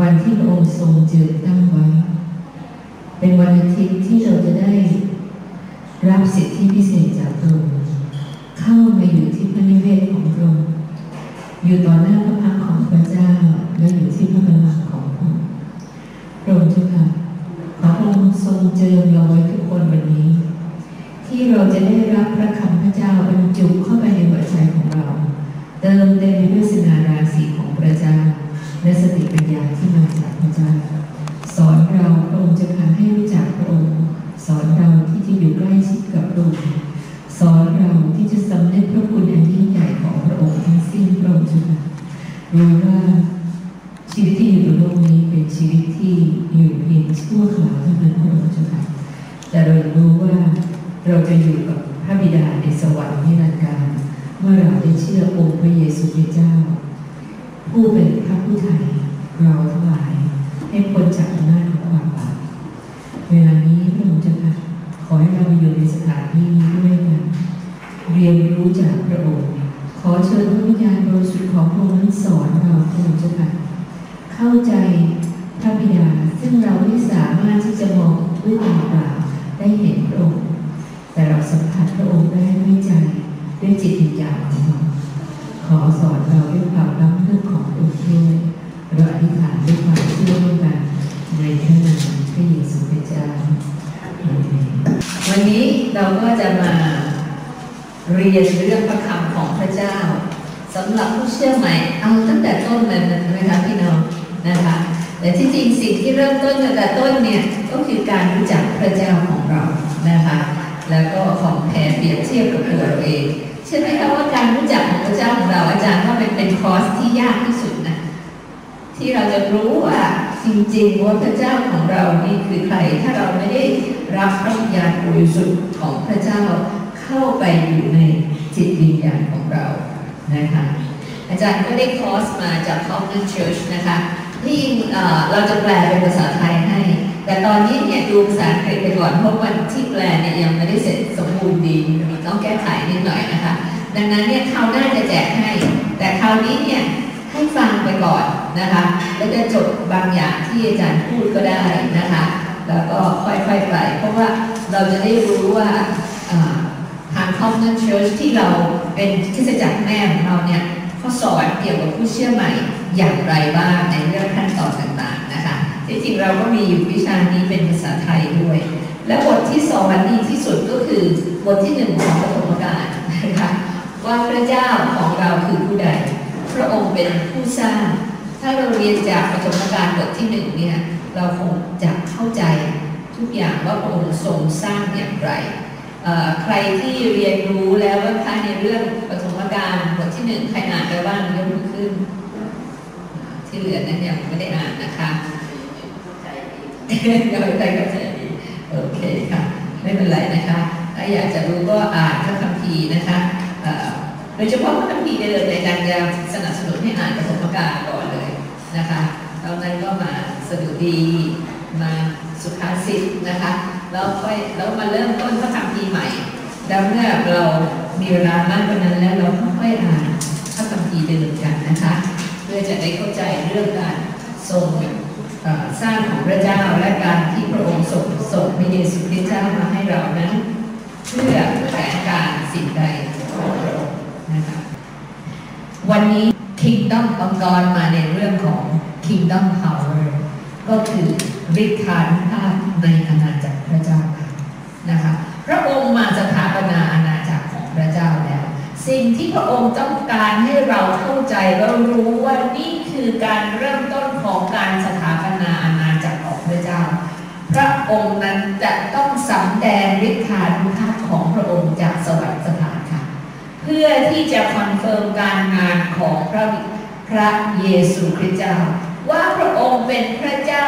วันที่พระองค์ทรงเจิมตั้งไว้เป็นวันอาทิตย์ที่เราจะได้รับสิทธิพิเศษจากพระองค์เข้ามาอยู่ที่พระนิเวศของพระองค์อยู่ต่อหน้าพระพักตร์ของพระเจ้าและอยู่ที่พระบัลลังก์ของพระองค์พระองค์เจ้าค่ะขอพระองค์ทรงเจิมเราไว้ทุกคนวันนี้ที่เราจะได้รับพระคำพระเจ้าบรรจุเข้าไปในหัวใจของเราเติมเต็มด้วยศาสนาราศีของพระเจ้าและสติปัญญาที่มาจากพระเจ้าสอนเราพระองค์จะพาให้รู้จักพระองค์สอนเราที่จะอยู่ใกล้ชิดกับพระองค์สอนเราที่จะสำนึกพระคุณอันยิ่งใหญ่ของพระองค์ทั้งสิ้นพระองค์ค่ะรู้ว่าชีวิตที่อยู่บนโลกนี้เป็นชีวิตที่อยู่เพียงชั่วคราวเท่านั้นพระองค์ค่ะแต่เรารู้ว่าเราจะอยู่กับพระบิดาในสวรรค์นิรันดร์การเมื่อเราได้เชื่อองค์พระเยซูคริสต์เจ้าผู้เป็นพระผู้ไถ่เราทั้งหลายให้พ้นจากอำนาจของความบาปเวลานี้พระองค์เจ้าค่ะขอให้เราอยู่ในสถานที่นี้ด้วยกันเรียนรู้จากพระองค์ขอเชิญพระวิญญาณบริสุทธิ์ของพระองค์นั้นสอนเราพระองค์เจ้าค่ะเข้าใจพระบิดาซึ่งเราไม่สามารถที่จะมองด้วยตาเปล่าได้เห็นพระองค์แต่เราสัมผัสพระองค์ได้ด้วยใจด้วยจิตวิญญาณของเราขอสอนเราด้วยความรับเรื่องขององค์ด้วยเราอธิษฐานด้วยความเชื่อมั่นในพระนามพระเยซูคริสต์เจ้าวันนี้เราก็จะมาเรียนเรื่องพระคำของพระเจ้าสำหรับผู้เชื่อใหม่เอาตั้งแต่ต้นเลยนะคะพี่น้องนะคะแต่ที่จริงสิ่งที่เริ่มต้นตั้งแต่ต้นเนี่ยก็คือการรู้จักพระเจ้าของเรานะคะแล้วก็ของแผนเปรียบเทียบกับตัวเราเองใช่ไหมคะว่าการรู้จักของพระเจ้าของเราอาจารย์ว่าเป็นคอร์สที่ยากที่สุดนะที่เราจะรู้ว่าจริงๆว่าพระเจ้าของเรานี่คือใครถ้าเราไม่ได้รับพระวิญญาณบริสุทธิ์ของพระเจ้าเข้าไปอยู่ในจิตวิญญาณของเรานะคะอาจารย์ก็ได้คอร์สมาจาก Covenant Church นะคะที่เราจะแปลเป็นภาษาไทยให้แต่ตอนนี้เนี่ยดูภาษาอังกฤษไปก่อนเพราะวันที่แปลเนี่ยยังไม่ได้เสร็จสมบูรณ์ดีมีต้องแก้ไขนิดหน่อยนะคะดังนั้นเนี่ยคราวหน้าจะแจกให้แต่คราวนี้เนี่ยให้ฟังไปก่อนนะคะแล้วจะจดบางอย่างที่อาจารย์พูดก็ได้นะคะแล้วก็ค่อยๆไปเพราะว่าเราจะได้รู้ว่าทาง Covenant Church ที่เราเป็นคริสตจักรแม่ของเราเนี่ยเขาสอนเกี่ยวกับผู้เชื่อใหม่อย่างไรบ้างในเรื่องขั้นตอนต่างๆนะคะที่จริงเราก็มีอยู่วิชานี้เป็นภาษาไทยด้วยและบทที่สอนดีที่สุดก็คือบทที่ 1 ของปฐมกาลนะคะว่าพระเจ้าของเราคือผู้ใดพระองค์เป็นผู้สร้างถ้าเราเรียนจากปฐมกาลบทที่ 1 เนี่ยเราคงจะเข้าใจทุกอย่างว่าพระองค์ทรงสร้างอย่างไรใครที่เรียนรู้แล้วว่าท่านในเรื่องปฐมกาลบทที่ 1 ใครอ่านไปบ้างยกมือขึ้นที่เหลือนั้นยังไม่ได้อ่านนะคะใครเข้าใจดีโอเคค่ะไม่เป็นไรนะคะถ้าอยากจะรู้ก็อ่านพระคัมภีร์นะคะโดยเฉพาะพระคัมภีร์เดิมในการจะสนับสนุนให้อ่านปฐมกาลก่อนเลยนะคะตอนนั้นก็มาสดุดีมาสุภาษิตนะคะแล้วมาเริ่มต้นพระคัมภีร์ใหม่แล้วเมื่อเรามีเวลามากกว่านั้นแล้วเราค่อยอ่านพระคัมภีร์เดิมกันนะคะเพื่อจะได้เข้าใจเรื่องการทรงสร้างของพระเจ้าและการที่พระองค์ส่งพระเยซูคริสต์เจ้ามาให้เรานั้นเพื่อแผนการสิ่งใดของพระองค์นะคะวันนี้ Kingdom องค์กรมาในเรื่องของ Kingdom Power ก็คือฤทธานุภาพในอาณาจักรพระเจ้าค่ะนะคะพระองค์มาสถาปนาอาณาจักรของพระเจ้าแล้วสิ่งที่พระองค์ต้องการให้เราเข้าใจและรู้ว่านี่คือการเริ่มต้นของการสถาปนาอาณาจักรของพระเจ้าพระองค์นั้นจะต้องสำแดงฤทธานุภาพของพระองค์จากสวรรคสถานค่ะเพื่อที่จะคอนเฟิร์มการงานของพระเยซูคริสต์เจ้าว่าพระองค์เป็นพระเจ้า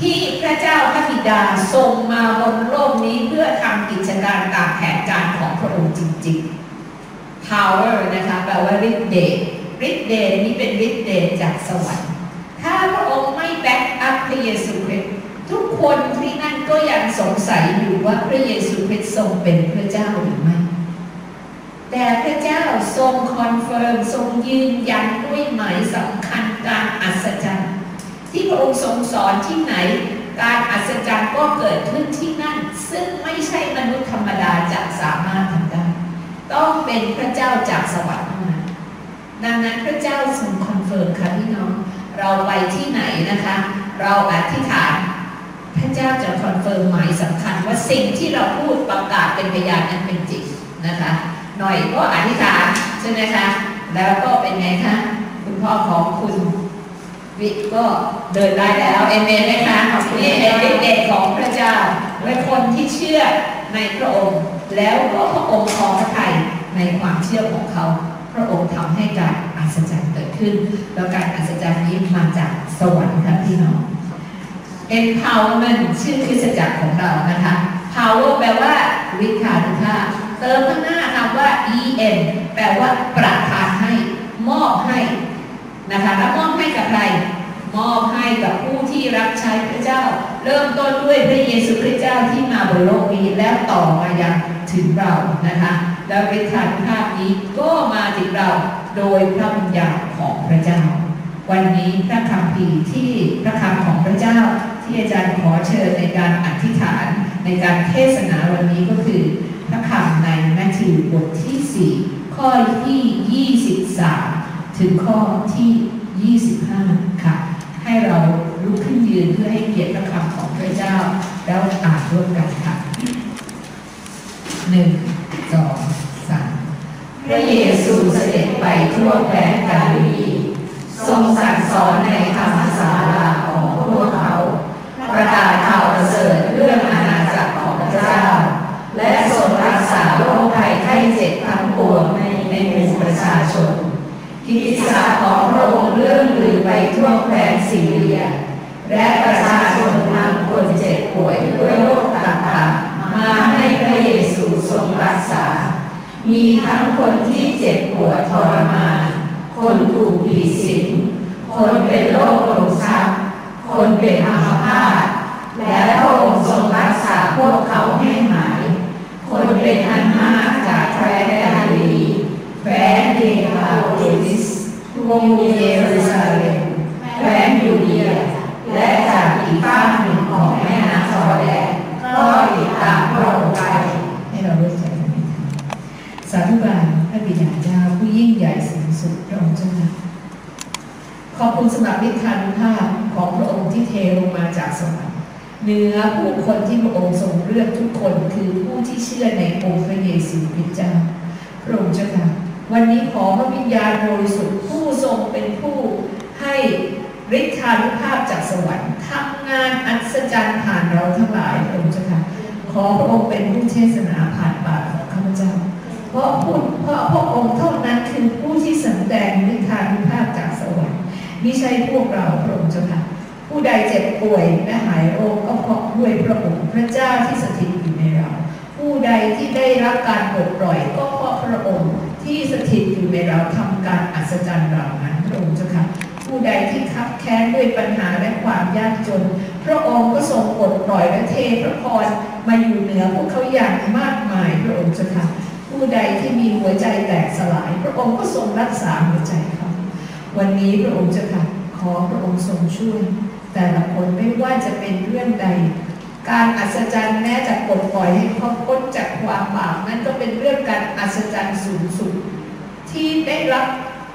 ที่พระเจ้าพระบิดาทรงมาบนโลกนี้เพื่อทำกิจการตามแผนการของพระองค์จริงๆ power นะคะแปลว่าฤทธิ์เดชฤทธิ์เดชนี้เป็นฤทธิ์เดชจากสวรรค์ถ้าพระองค์ไม่แบ็กอัพพระเยซูคริสต์ทุกคนที่นั่นก็ยังสงสัยอยู่ว่าพระเยซูคริสต์ทรงเป็นพระเจ้าหรือไม่แต่พระเจ้าทรงคอนเฟิร์มทรงยืนยันด้วยหมายสำคัญการอัศจรรย์ ค์ทรงสอนที่ไหนการอัศจรรย์ก็เกิดขึ้นที่นั่นซึ่งไม่ใช่มนุษย์ธรรมดาจะสามารถทำได้ต้องเป็นพระเจ้าจากสวรรค์มาดังนั้นพระเจ้าทรงคอนเฟิร์มค่ะพี่น้องเราไปที่ไหนนะคะเราอธิษฐานพระเจ้าจะคอนเฟิร์มหมายสำคัญว่าสิ่งที่เราพูดประกาศเป็นพยานนั้นเป็นจริงนะคะหน่อยก็อธิษฐานใช่ไหมคะแล้วก็เป็นไงคะคุณพ่อของคุณวิก็เดินได้แล้วเอเมนไหมคะนี่เป็นเด็กของพระเจ้าเป็นคนที่เชื่อในพระองค์แล้วก็พระองค์ของพระทัยในความเชื่อของเขาพระองค์ทำให้การอัศจรรย์เกิดขึ้นแล้วการอัศจรรย์นี้มาจากสวรรค์ครับพี่น้อง Empowerment ชื่อคริสตจักรของเรานะคะ Power แปลว่าวิชาดุท่าเติมข้างหน้าคำว่า en แปลว่าประทานให้มอบให้นะคะแล้วมอบให้กับใครมอบให้กับผู้ที่รับใช้พระเจ้าเริ่มต้นด้วยพระเยซูคริสต์เจ้าที่มาบนโลกนี้แล้วต่อมายังถึงเรานะคะแล้วฤทธานุภาพนี้ก็มาถึงเราโดยพระวิญญาณของพระเจ้าวันนี้พระคัมภีร์ที่พระคำของพระเจ้าที่อาจารย์ขอเชิญในการอธิษฐานในการเทศนาวันนี้ก็คือพระคำในมัทธิวบทที่4ข้อที่23ถึงข้อที่25ค่ะให้เราลุกขึ้นยืนเพื่อให้เกียรติพระคำของพระเจ้าแล้วอ่านร่วมกันค่ะ 1, 2, 3 พระเยซูเสด็จไปทั่วแคว้นกาลิลีทรงสั่งสอนในธรรมศาลาของพวกเขาประกาศข่าวประเสริฐเรื่องอาณาจักรของพระเจ้าและทรงรักษาโรคภัยไข้เจ็บทั้งปวงในหมู่ประชาชนกิตติศักดิ์ของพระองค์เลื่อนลือไปทั่วแคว้นซีเรียและประชาชนนำคนเจ็บป่วยด้วยโรคต่างๆมาให้พระเยซูทรงรักษามีทั้งคนที่เจ็บปวดทรมานคนถูกผีสิงคนเป็นโรคลมชักคนเป็นอัมพาตและพระองค์ทรงรักษาพวกเขาให้หายคนเป็นอันมากจากแคว้นกาลิลีแคว้นเดคาโพลิสกรุงเยรูซาเล็มแคว้นยูเดียและจากอีกภาคหนึ่งของแม่น้ำจอร์แดนก็ติดตามพระองค์ไปให้เรารู้จักสาธุการพระบิดาเจ้าผู้ยิ่งใหญ่สูงสุดพระองค์เจ้าขอบคุณสำหรับฤทธานุภาพของพระองค์ที่เทลงมาจากสวรรค์เนื้อผู้คนที่พระองค์ทรงเลือกทุกคนคือผู้ที่เชื่อในองค์พระเยซูคริสต์เจ้าพระองค์เจ้าค่ะวันนี้ขอพระวิญญาณบริสุทธิ์ผู้ทรงเป็นผู้ให้ฤทธานุภาพจากสวรรค์ทำงานอัศจรรย์ผ่านเราทั้งหลายพระองค์เจ้าค่ะขอพระองค์เป็นผู้เทศนาผ่านปากของข้าพเจ้าเพราะพระองค์เท่านั้นคือผู้ที่แสดงฤทธานุภาพจากสวรรค์มิใช่พวกเราพระองค์เจ้าค่ะผู้ใดเจ็บป่วยและหายโรคก็เพราะด้วยพระองค์พระเจ้าที่สถิตอยู่ในเราผู้ใดที่ได้รับการปลดปล่อยก็เพราะพระองค์ที่สถิตอยู่ในเราทำการอัศจรรย์เหล่านั้นพระองค์เจ้าค่ะผู้ใดที่คับแค้นด้วยปัญหาและความยากจนพระองค์ก็ทรงปลดปล่อยและเทพระพรมาอยู่เหนือพวกเขาอย่างมากมายพระองค์เจ้าค่ะผู้ใดที่มีหัวใจแตกสลายพระองค์ก็ทรงรักษาหัวใจเขาวันนี้พระองค์เจ้าค่ะขอพระองค์ทรงช่วยแต่ละคนไม่ว่าจะเป็นเรื่องใดการอัศจรรย์แม้จะปลดปล่อยให้เขาพ้นจากความบาปนั้นก็เป็นเรื่องการอัศจรรย์สูงสุดที่ได้รับ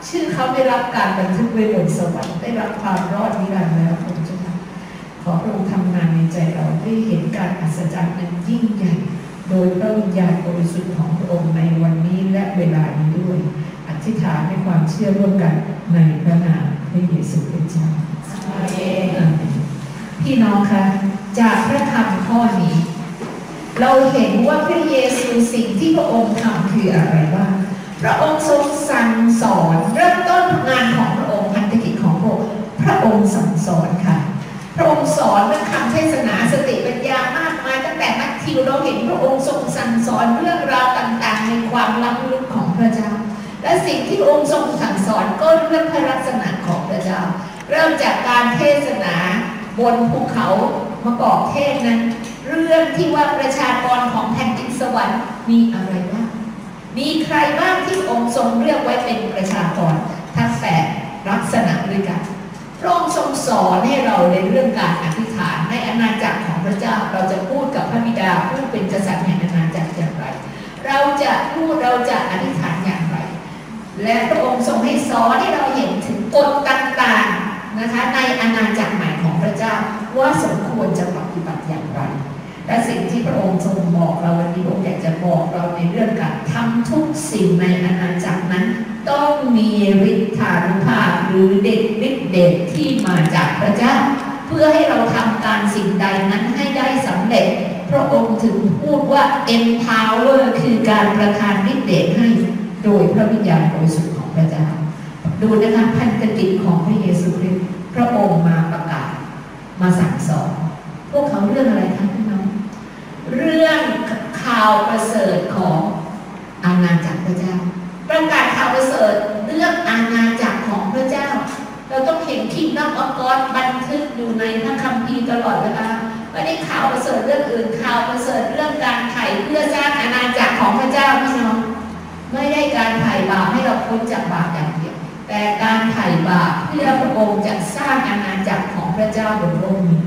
ชื่อเขาได้รับการบันทึกไว้บนสวรรค์ได้รับความรอดนิรันดร์แล้วพระองค์เจ้าค่ะขอพระองค์ทำงานในใจเราให้เห็นการอัศจรรย์นั้นยิ่งใหญ่โดยพระวิญญาณบริสุทธิ์ของพระองค์ในวันนี้และเวลานี้ด้วยอธิษฐานในความเชื่อร่วมกันในพระนามพระเยซูคริสต์เจ้าพี่น้องคะจากพระธรรมข้อนี้เราเห็นว่าพระเยซูสิ่งที่พระองค์ทำคืออะไรบ้างพระองค์ทรงสั่งสอนเริ่มต้นงานของพระองค์พันธกิจของพระองค์สั่งสอนค่ะพระองค์สอนเรื่องคำเทศนาสติปัญญามากมายตั้งแต่มัทธิวเราเห็นพระองค์ทรงสั่งสอนเรื่องราวต่างๆในความล้ำลึกของพระเจ้าและสิ่งที่องค์ทรงสั่งสอนก็เรื่องพระลักษณะของพระเจ้าเริ่มจากการเทศนาบนภูเขามะกอกเทศนั้นเรื่องที่ว่าประชากรของแผ่นดินสวรรค์มีอะไรบ้างมีใครบ้างที่องค์ทรงเรียกไว้เป็นประชากรทั้ง8ลักษณะด้วยกันพ ระองค์ทรงสอนให้เราในเรื่องการอธิษฐานในอาณาจักรของพระเจ้าเราจะพูดกับพระบิดาผู้เป็นกษัตริย์แห่งอาณาจักรอย่างไรเราจะพูดเราจะอธิษฐานอย่างไรและพระองค์ทรงให้สอนให้เราเห็นถึงกฎต่างๆนะคะในอาณาจักรใหม่ของพระเจ้าว่าสมควรจะปฏิบัติอย่างไรและสิ่งที่พระองค์ทรงบอกเราวันนี้พระองค์อยากจะบอกเราในเรื่องการทำทุกสิ่งในอาณาจักรนั้นต้องมีฤทธานุภาพหรือเด็ดฤทธิ์เดชที่มาจากพระเจ้าเพื่อให้เราทำการสิ่งใดนั้นให้ได้สำเร็จพระองค์ถึงพูดว่า empower คือการประทานฤทธิ์เดชให้โดยพระวิญญาณบริสุทธิ์ของพระเจ้าดูนะคะพันธกิจของพระเยซูคริสต์พระองค์มาประกาศมาสั่งสอนพวกเขาเรื่องอะไรคะพี่น้องเรื่องข่าวประเสริฐของอาณาจักรพระเจ้าประกาศข่าวประเสริฐเรื่องอาณาจักรของพระเจ้าเราต้องเห็นที่นักองค์กรบันทึกอยู่ในพระคัมภีร์ตลอดเวลาไม่ได้ข่าวประเสริฐเรื่องอื่นข่าวประเสริฐเรื่องการไถ่เพื่อสร้างอาณาจักรของพระเจ้าพี่น้องไม่ได้การไถ่บาปให้เราพ้นจากบาปอย่างเดียวแต่การไถ่บาปเพื่อพระองค์จะสร้างอาณาจักรของพระเจ้าบนโลกนี้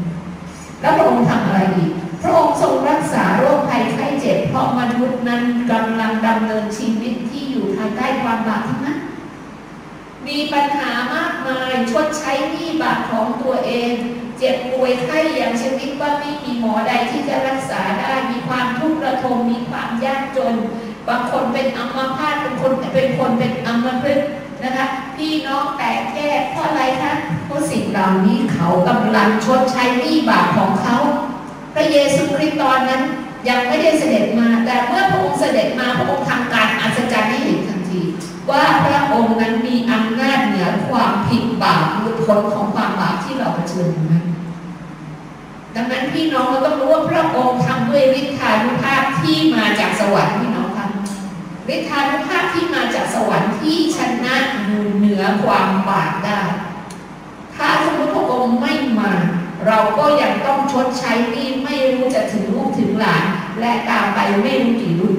แล้วพระองค์ทำอะไรอีกพระองค์ทรงรักษาโรคภัยไข้เจ็บเพราะมนุษย์นั้นกำลังดำเนินชีวิตที่อยู่ภายใต้ความบาปทั้งนั้นมีปัญหามากมายชดใช้หนี้บาปของตัวเองเจ็บป่วยไข้อย่างชนิดว่าไม่มีหมอใดที่จะรักษาได้มีความทุกข์ระทมมีความยากจนบางคนเป็นอัมพาตเป็นคนเป็นอัมพฤกษ์นะคะพี่น้องแตกแยกเพราะอะไรคะเพราะสิ่งเหล่านี้เขากำลังชดใช้หนี้บาปของเขาพระเยซูคริสต์ตอนนั้นยังไม่ได้เสด็จมาแต่เมื่อพระองค์เสด็จมาพระองค์ทำการอัศจรรย์ให้เห็นทันทีว่าพระองค์นั้นมีอำนาจเหนือความผิดบาปหลุดพ้นของความบาปที่เราเผชิญอยู่นั้นดังนั้นพี่น้องเราต้องรู้ว่าพระองค์ทำด้วยฤทธานุภาพที่มาจากสวรรค์พี่น้องท่านฤทธานุภาพที่มาจากสวรรค์ที่ชนะเหนือความบาปได้ถ้าสมมติพระองค์ไม่มาเราก็ยังต้องชดใช้หนี้ไม่รู้จะถึงลูกถึงหลานและตามไปไม่รู้กี่รุ่น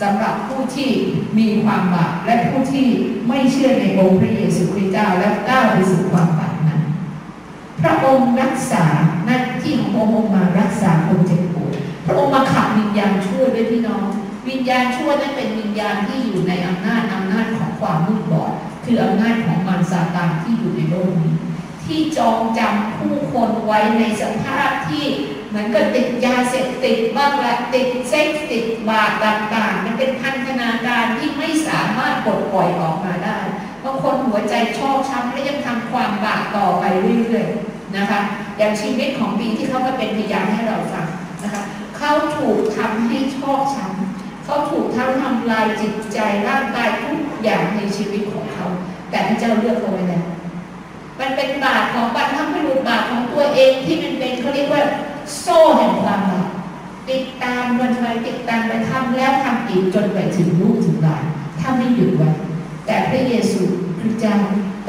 สำหรับผู้ที่มีความบาปและผู้ที่ไม่เชื่อในองค์พระเยซูคริสต์เจ้าและก้าวไปสู่ความบาปนั้นพระองค์รักษาหน้าที่ของพระองค์มารักษาคนเจ็บป่วยพระองค์มาขับวิญญาณชั่วด้วยพี่น้องวิญญาณชั่วนั้นเป็นวิญญาณที่อยู่ในอำนาจของความมืดบอดคืออำนาจของมารซาตานที่อยู่ในโลกนี้ที่จองจำผู้คนไว้ในสภาพที่เหมือนกับติดยาเสพติดบ้างละติดเซ็กติดบาปต่างๆมันเป็นพันธนาการที่ไม่สามารถปลดปล่อยออกมาได้บางคนหัวใจชอกช้ำและยังทำความบาปต่อไปเรื่อยๆนะคะอย่างชีวิตของบีที่เขามาเป็นพยานให้เราฟังนะคะเขาถูกทำให้ชอกช้ำเขาถูกทำลายจิตใจร่างกายทุกอย่างในชีวิตของเขาแต่พระเจ้าเลือกเอาไว้แล้วมันเป็นบาปของบรรพบุรุษบาปของตัวเองที่มันเป็นเขาเรียกว่าโซ่แห่งความบาปติดตามวนไปติดตามไปทำแล้วทำอีกจนไปถึงลูกถึงหลานถ้าไม่หยุดไว้แต่พระเยซูคริสต์เจ้า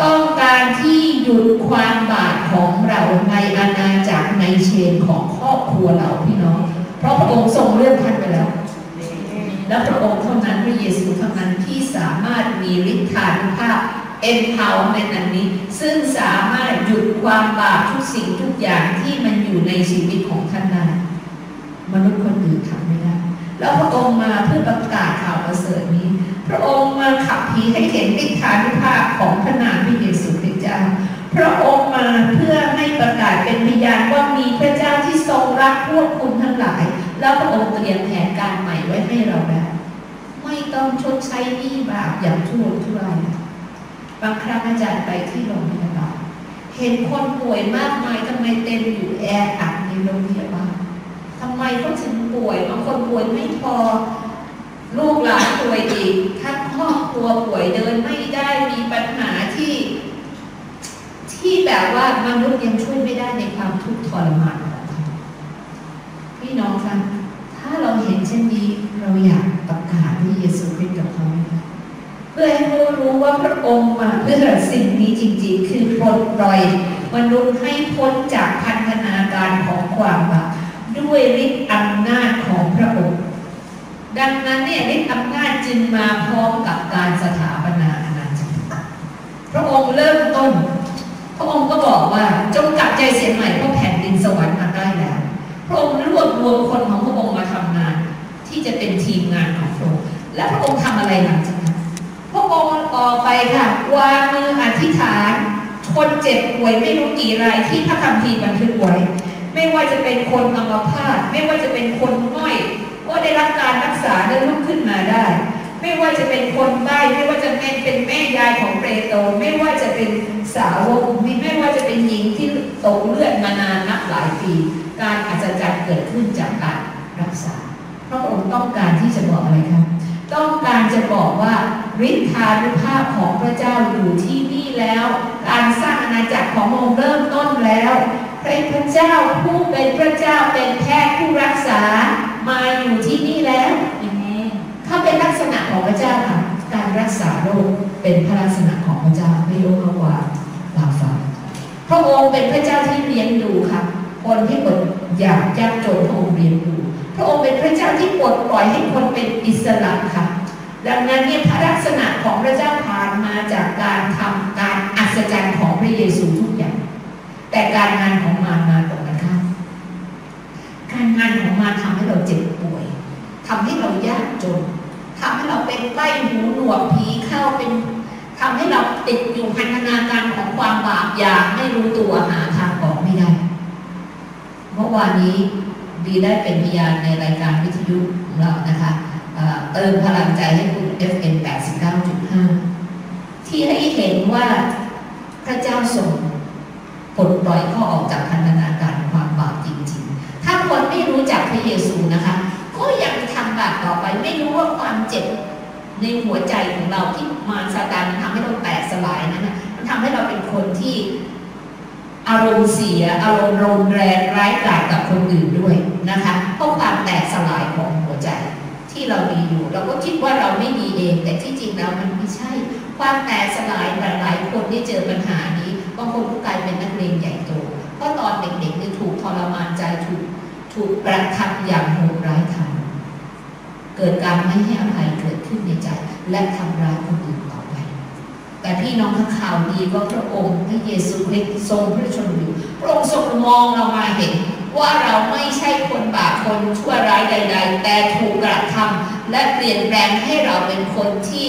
ต้องการที่หยุดความบาปของเราในอาณาจักรในเชนของครอบครัวเราพี่น้องเพราะพระองค์ทรงเลือกท่านไปแล้วและพระองค์เท่านั้นพระเยซูเท่านั้นที่สามารถมีฤทธานุภาพempowerment อันนี้ซึ่งสามารถหยุดความบาปทุกสิ่งทุกอย่างที่มันอยู่ในชีวิตของท่านได้มนุษย์คนอื่นทำไม่ได้แล้วพระองค์มาเพื่อประกาศข่าวประเสริฐนี้พระองค์มาขับผีให้เห็นฤทธานุภาพของพระนามพระเยซูคริสต์เจ้าพระองค์มาเพื่อให้ประกาศเป็นพยานว่ามีพระเจ้าที่ทรงรักพวกคุณทั้งหลายแล้วพระองค์เตรียมแผนการใหม่ไว้ให้เราแล้วไม่ต้องชดใช้หนี้บาปอย่างทุรนทุรายบางครั้งอาจารย์ไปที่โรงพยาบาลเห็นคนป่วยมากมายทำไมเต็มอยู่แออัดในโรงพยาบาลทำไมก็ถึงป่วยบางคนป่วยไม่พอลูกหลานป่วยอีกทั้งครอบครัวป่วยเดินไม่ได้มีปัญหาที่แบบว่ามนุษย์ยังช่วยไม่ได้ในความทุกข์ทรมานพี่น้องคะถ้าเราเห็นเช่นนี้เราอยากประกาศพระเยซูคริสต์กับเขาเพื่อให้เรารู้ว่าพระองค์มาเพื่อสิ่งนี้จริงๆคือปลดปล่อยมนุษย์ให้พ้นจากพันธนาการของความบาปด้วยฤทธิ์อำนาจของพระองค์ดังนั้นเนี่ยฤทธิ์อำนาจจึงมาพร้อมกับการสถาปนาอาณาจักรพระองค์เริ่มต้นพระองค์ก็บอก ยายเสียงใหม่ก็แผ่นดินสวรรค์มาได้แล้วพระองค์รวบรวมคนของพระองค์มาทำงานที่จะเป็นทีมงานของพระองค์และพระองค์ทำอะไรหลังจากนั้นพระองค์ต่อไปค่ะวางมืออธิษฐานคนเจ็บป่วยไม่รู้กี่รายที่พระคัมภีร์บันทึกไว้ไม่ว่าจะเป็นคนอัมพาตไม่ว่าจะเป็นคนง่อยก็ได้รับการรักษาและลุกขึ้นมาได้ไม่ว่าจะเป็นคนใบ้ไม่ว่าจะเป็นแม่ยายของเปโตรไม่ว่าจะเป็นสาวกไม่ว่าจะเป็นหญิงที่ตกเลือดมานานนับหลายปีการอัศจรรย์เกิดขึ้นจากการรักษาพระองค์ต้องการที่จะบอกอะไรคะต้องการจะบอกว่าฤทธานุภาพของพระเจ้าอยู่ที่นี่แล้วการสร้างอาณาจักรของพระองค์เริ่มต้นแล้วพระเจ้าผู้เป็นพระเจ้าเป็นแพทย์ผู้รักษามาอยู่ที่นี่แล้วถ้าเป็นลักษณะของพระเจ้าค่ะการรักษาโรคเป็นพระลักษณะของพระเจ้าไม่โลภวาลาภาพระองค์เป็นพระเจ้าที่เลี้ยงดูค่ะคนที่อดอยากยากจนพระองค์เลี้ยงดูพระองค์เป็นพระเจ้าที่ปลดปล่อยให้คนเป็นอิสระค่ะดังนั้นเนี่ยพระลักษณะของพระเจ้าผ่านมาจากการทำการอัศจรรย์ของพระเยซูทุกอย่างแต่การงานของมารมาตรงกันข้ามการงานของมารทำให้เราเจ็บป่วยทำให้เรายากจนทำให้เราเป็นใบ้หูหนวกผีเข้าเป็นทำให้เราติดอยู่พันธนาการของความบาปอย่างไม่รู้ตัวหาทางออกไม่ได้เมื่อวานนี้ดีได้เป็นพยานในรายการวิทยุของเรานะคะเติมพลังใจให้คุณ FM 89.5 ที่ให้เห็นว่าพระเจ้าทรงปลดปล่อยเขาออกจากพันธนาการความบาปจริงๆถ้าคนไม่รู้จักพระเยซูนะคะก็ยังทำบาปต่อไปไม่รู้ว่าความเจ็บในหัวใจของเราที่มารซาตานมันทำให้เราแตกสลายนั้นมันทำให้เราเป็นคนที่อารมณ์เสียอารมณ์รุนแรงร้ายกาจกับคนอื่นด้วยนะคะเพราะความแตกสลายของหัวใจที่เรามีอยู่เราก็คิดว่าเราไม่มีเองแต่ที่จริงแล้วมันไม่ใช่ความแตกสลายหลายคนที่เจอปัญหานี้บางคนก็กลายเป็นนักเลงใหญ่โตเพราะตอนเด็กๆเนี่ยถูกทรมานใจถูกประทับอย่างโหดร้ายทำเกิดการไม่ให้อภัยเกิดขึ้นในใจและทำร้ายคนอื่นต่อไปแต่พี่น้องทั้งข่าวดีว่าพระองค์พระเยซูคริสต์ทรงพระชนม์อยู่พระองค์ทรงมองเรามาเห็นว่าเราไม่ใช่คนบาปคนชั่วร้ายใดๆแต่ถูกกระทำและเปลี่ยนแปลงให้เราเป็นคนที่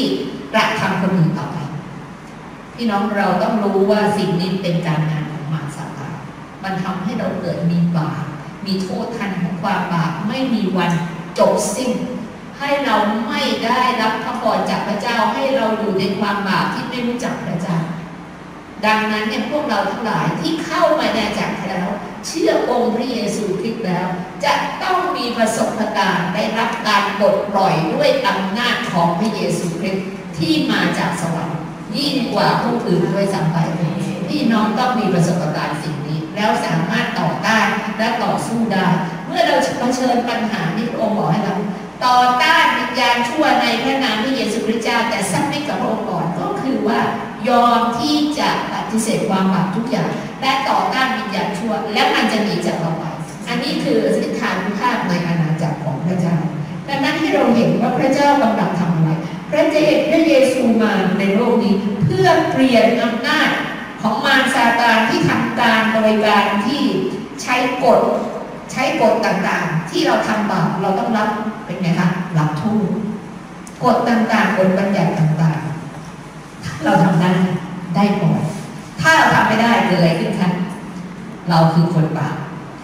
กระทำคนอื่นต่อไปพี่น้องเราต้องรู้ว่าสิ่งนี้เป็นการงานของมารซาตานมันทำให้เราเกิดมีบาปมีโทษทันของความบาปไม่มีวันจบสิ้นให้เราไม่ได้รับพระพรจากพระเจ้าให้เราอยู่ในความบาปที่ไม่รู้จักพระเจ้าดังนั้นเนี่ยพวกเราทั้งหลายที่เข้ามาในจักรแล้วเชื่อองค์พระเยซูคริสต์แล้วจะต้องมีประสบการณ์ได้รับการปลดปล่อยด้วยอำนาจของพระเยซูคริสต์ที่มาจากสวรรค์ยิ่งกว่าผู้อื่นด้วยซ้ำไปพี่น้องต้องมีประสบการณ์สิ่งนี้แล้วสามารถต่อต้านและต่อสู้ได้เมื่อเราเผชิญปัญหาที่พระองค์บอกให้เราต่อต้านวิญญาณชั่วในพระนามพระเยซูคริสต์เจ้าแต่สักไม่กับพระองค์ก่อนก็คือว่ายอมที่จะปฏิเสธความบาปทุกอย่างและต่อต้านวิญญาณชั่วและมันจะหนีจากเราไปอันนี้คือทิศทางภาพในอาณาจักรของพระเจ้าดังนั้นให้เราเห็นว่าพระเจ้ากำลังทำอะไรพระเยซูมาในโลกนี้เพื่อเปลี่ยนอำนาจของมารซาตานที่ทำการโดยการที่ใช้กฎต่างๆที่เราทำบาปเราต้องรับเป็นไงคะรับโทษกฎต่างๆกฎบัญญัติต่างๆเราทำได้ก่อนถ้าเราทำไม่ได้เกิดอะไรขึ้นคะเราคือคนบาป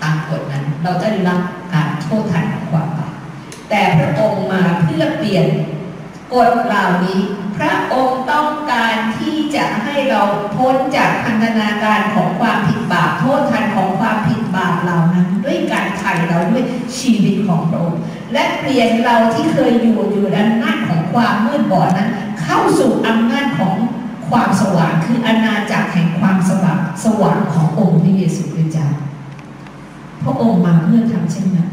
ตามกฎนั้นเราจะได้รับการโทษทันของความบาปแต่พระองค์มาเพื่อเปลี่ยนกฎเหล่านี้พระองค์ต้องการที่จะให้เราพ้นจากพันธนาการของความผิดบาปโทษทันของความผิดบาปเหล่านั้นด้วยการไถ่เราด้วยชีวิตของพระองค์และเปลี่ยนเราที่เคยอยู่ในอำนาจของความมืดบอดนั้นเข้าสู่อำนาจของความสว่างคืออาณาจักรแห่งความสว่างขององค์พระเยซูคริสต์เจ้าพระองค์มาเพื่อทำเช่นนั้น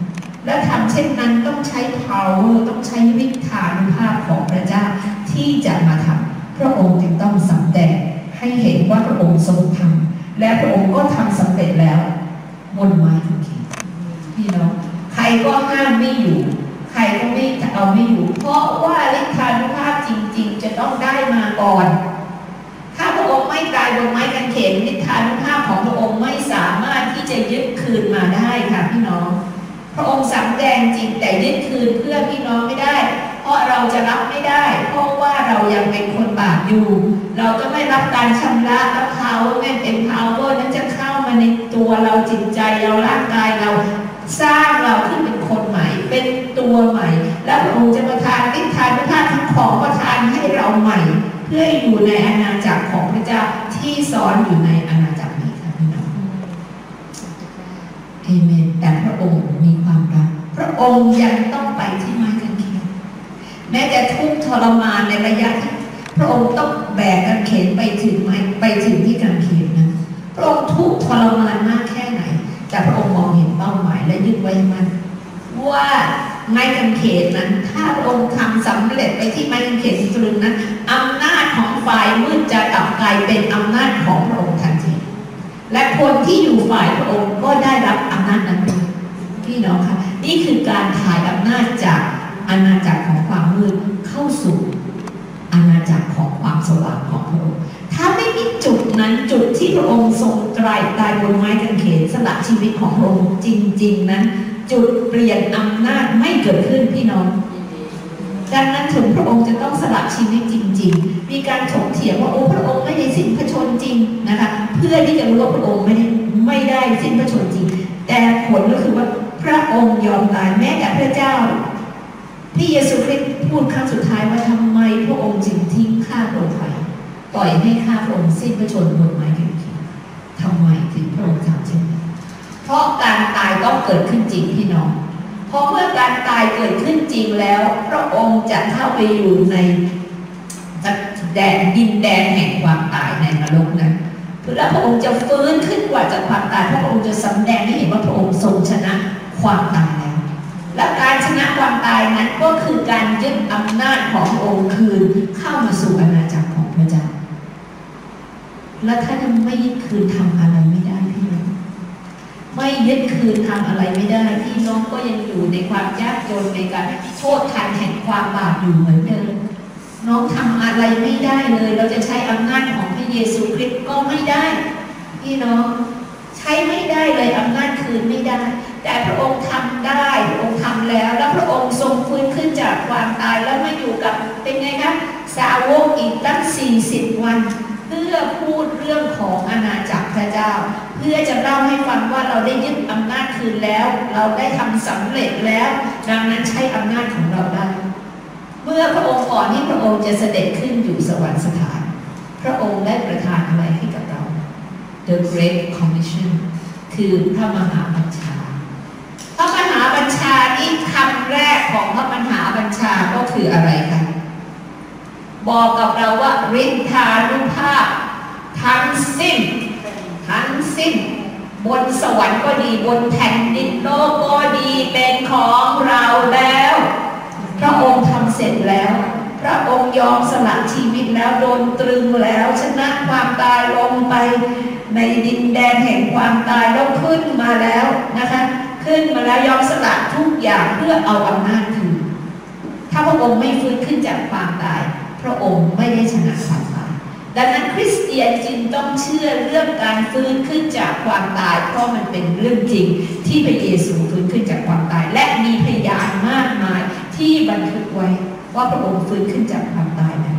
และทำเช่นนั้นต้องใช้ power ต้องใช้ฤทธานุภาพของพระเจ้าที่จะมาทำพระองค์จึงต้องสำแดงให้เห็นว่าพระองค์ทรงทำและพระองค์ก็ทำสำเร็จแล้วบนไม้กางเขนพี่น้องใครก็ห้ามไม่อยู่ใครก็ไม่เอาไม่อยู่เพราะว่าฤทธานุภาพจริงๆจะต้องได้มาก่อนถ้าพระองค์ไม่ตายบนไม้กางเขนฤทธานุภาพของพระองค์ไม่สามารถ นมาได้ค่ะพี่น้องพระองค์สำแดงจิตแต่ยึดคืนเพื่อพี่น้องไม่ได้เพราะเราจะรับไม่ได้เพราะว่าเรายังเป็นคนบาปอยู่เราจะไม่รับการชำระรับเท้าแม่เป็นเท้าโลดนั้นจะเข้ามาในตัวเราจิตใจเราร่างกายเราสร้างเราที่เป็นคนใหม่เป็นตัวใหม่แล้วพระองค์จะประทานฤทธิ์ทานประทานทั้งของประทานให้เราใหม่เพื่ออยู่ในอาณาจักรของพระเจ้าที่ซ้อนอยู่ในอาณาจักรนี้ค่ะพี่น้องเอเมนแต่พระองค์มีความรักพระองค์ยังต้องไปที่ไม้กางเขนแม้จะทุกข์ทรมานในระยะที่พระองค์ต้องแบกกางเขนไปถึงที่กางเขนนะพระองค์ทุกข์ทรมานมากแค่ไหนแต่พระองค์มองเห็นเป้าหมายและยึดไว้มันว่าไม้กางเขนนั้นถ้าพระองค์ทำสำเร็จไปที่ไม้กางเขนตรึงนั้นอำนาจของฝ่ายมืดจะกลับกลายเป็นอำนาจของพระองค์ทันทีและคนที่อยู่ฝ่ายพระองค์ก็ได้รับอำนาจนั้นพี่น้องค่ะนี่คือการถ่ายอำนาจจากอาณาจักรของความมืดเข้าสู่อาณาจักรของความสว่างของพระองค์ถ้าไม่มีจุดนั้นจุดที่พระองค์ทรงไตร่ตายบนไม้กางเขนสละชีวิตของพระองค์จริงๆนั้นจุดเปลี่ยนอำนาจไม่เกิดขึ้นพี่น้องดังนั้นถึงพระองค์จะต้องสละชีวิตจริงๆมีการถกเถียงว่าโอ้พระองค์ไม่ได้สิ้นพระชนจริงนะคะเพื่อที่จะรู้ว่าพระองค์ไม่ได้สิ้นพระชนจริงแต่ผลก็คือว่าพระองค์ยอมตายแม้แต่พระเจ้าที่เยซูคริสต์พูดครั้งสุดท้ายว่าทำไมพระองค์จึงทิ้งข้าพระองค์ไปปล่อยให้ข้าพระองค์สิ้นพระชนม์บนไม้กางเขนทำไมถึงพระองค์ทำเช่นนั้นเพราะการตายต้องเกิดขึ้นจริงพี่น้องเพราะเมื่อการตายเกิดขึ้นจริงแล้วพระองค์จะเข้าไปอยู่ในดินแดนแห่งความตายในนรกนั้นแล้วพระองค์จะฟื้นขึ้นกว่าจากความตายพระองค์จะสำแดงให้เห็นว่าพระองค์ทรงชนะความตายแล้วและการชนะความตายนั้นก็คือการยึดอำนาจของพระองค์คืนเข้ามาสู่อาณาจักรของพระเจ้าและถ้ายังไม่ยึดคืนทำอะไรไม่ได้พี่น้องไม่ยึดคืนทำอะไรไม่ได้พี่น้องก็ยังอยู่ในความยากจนในการโทษทันแห่งความบาปอยู่เหมือนเดิมน้องทำอะไรไม่ได้เลยเราจะใช้อำนาจของพระเยซูคริสต์ก็ไม่ได้พี่น้องใช้ไม่ได้เลยอำนาจคืนไม่ได้แต่พระองค์ทำได้พระองค์ทำแล้วและพระองค์ทรงฟื้นขึ้นจากความตายแล้วมาอยู่กับเป็นไงคะสาวกอีกตั้ง40วันเพื่อพูดเรื่องของอาณาจักรพระเจ้าเพื่อจะเล่าให้ฟังว่าเราได้ยึดอำนาจคืนแล้วเราได้ทำสำเร็จแล้วดังนั้นใช้อำนาจของเราได้เมื่อพระองค์ก่อนที่พระองค์จะเสด็จขึ้นอยู่สวรรคสถานพระองค์ได้ประทานอะไรให้กับเรา The Great Commission คือพระมหาบัญชาพระมหาบัญชานี้คำแรกของพระมหาบัญชาก็คืออะไรคะบอกกับเราว่าฤทธานุภาพทั้งสิ้นบนสวรรค์ก็ดีบนแผ่นดินโลกก็ดีเป็นของเราแล้วพระองค์ทำเสร็จแล้วพระองค์ยอมสละชีวิตแล้วโดนตรึงแล้วชนะความตายลงไปในดินแดนแห่งความตายแล้วขึ้นมาแล้วนะคะขึ้นมาแล้วยอมสละทุกอย่างเพื่อเอาอำนาจคืนถ้าพระองค์ไม่ฟื้นขึ้นจากความตายพระองค์ไม่ได้ชนะความตายดังนั้นคริสเตียนจึงต้องเชื่อเรื่องการฟื้นขึ้นจากความตายเพราะมันเป็นเรื่องจริงที่พระเยซูฟื้นขึ้นจากความตายและมีพยานมากมายที่บันทึกไว้ว่าพระองค์ฟื้นขึ้นจากความตายนั้น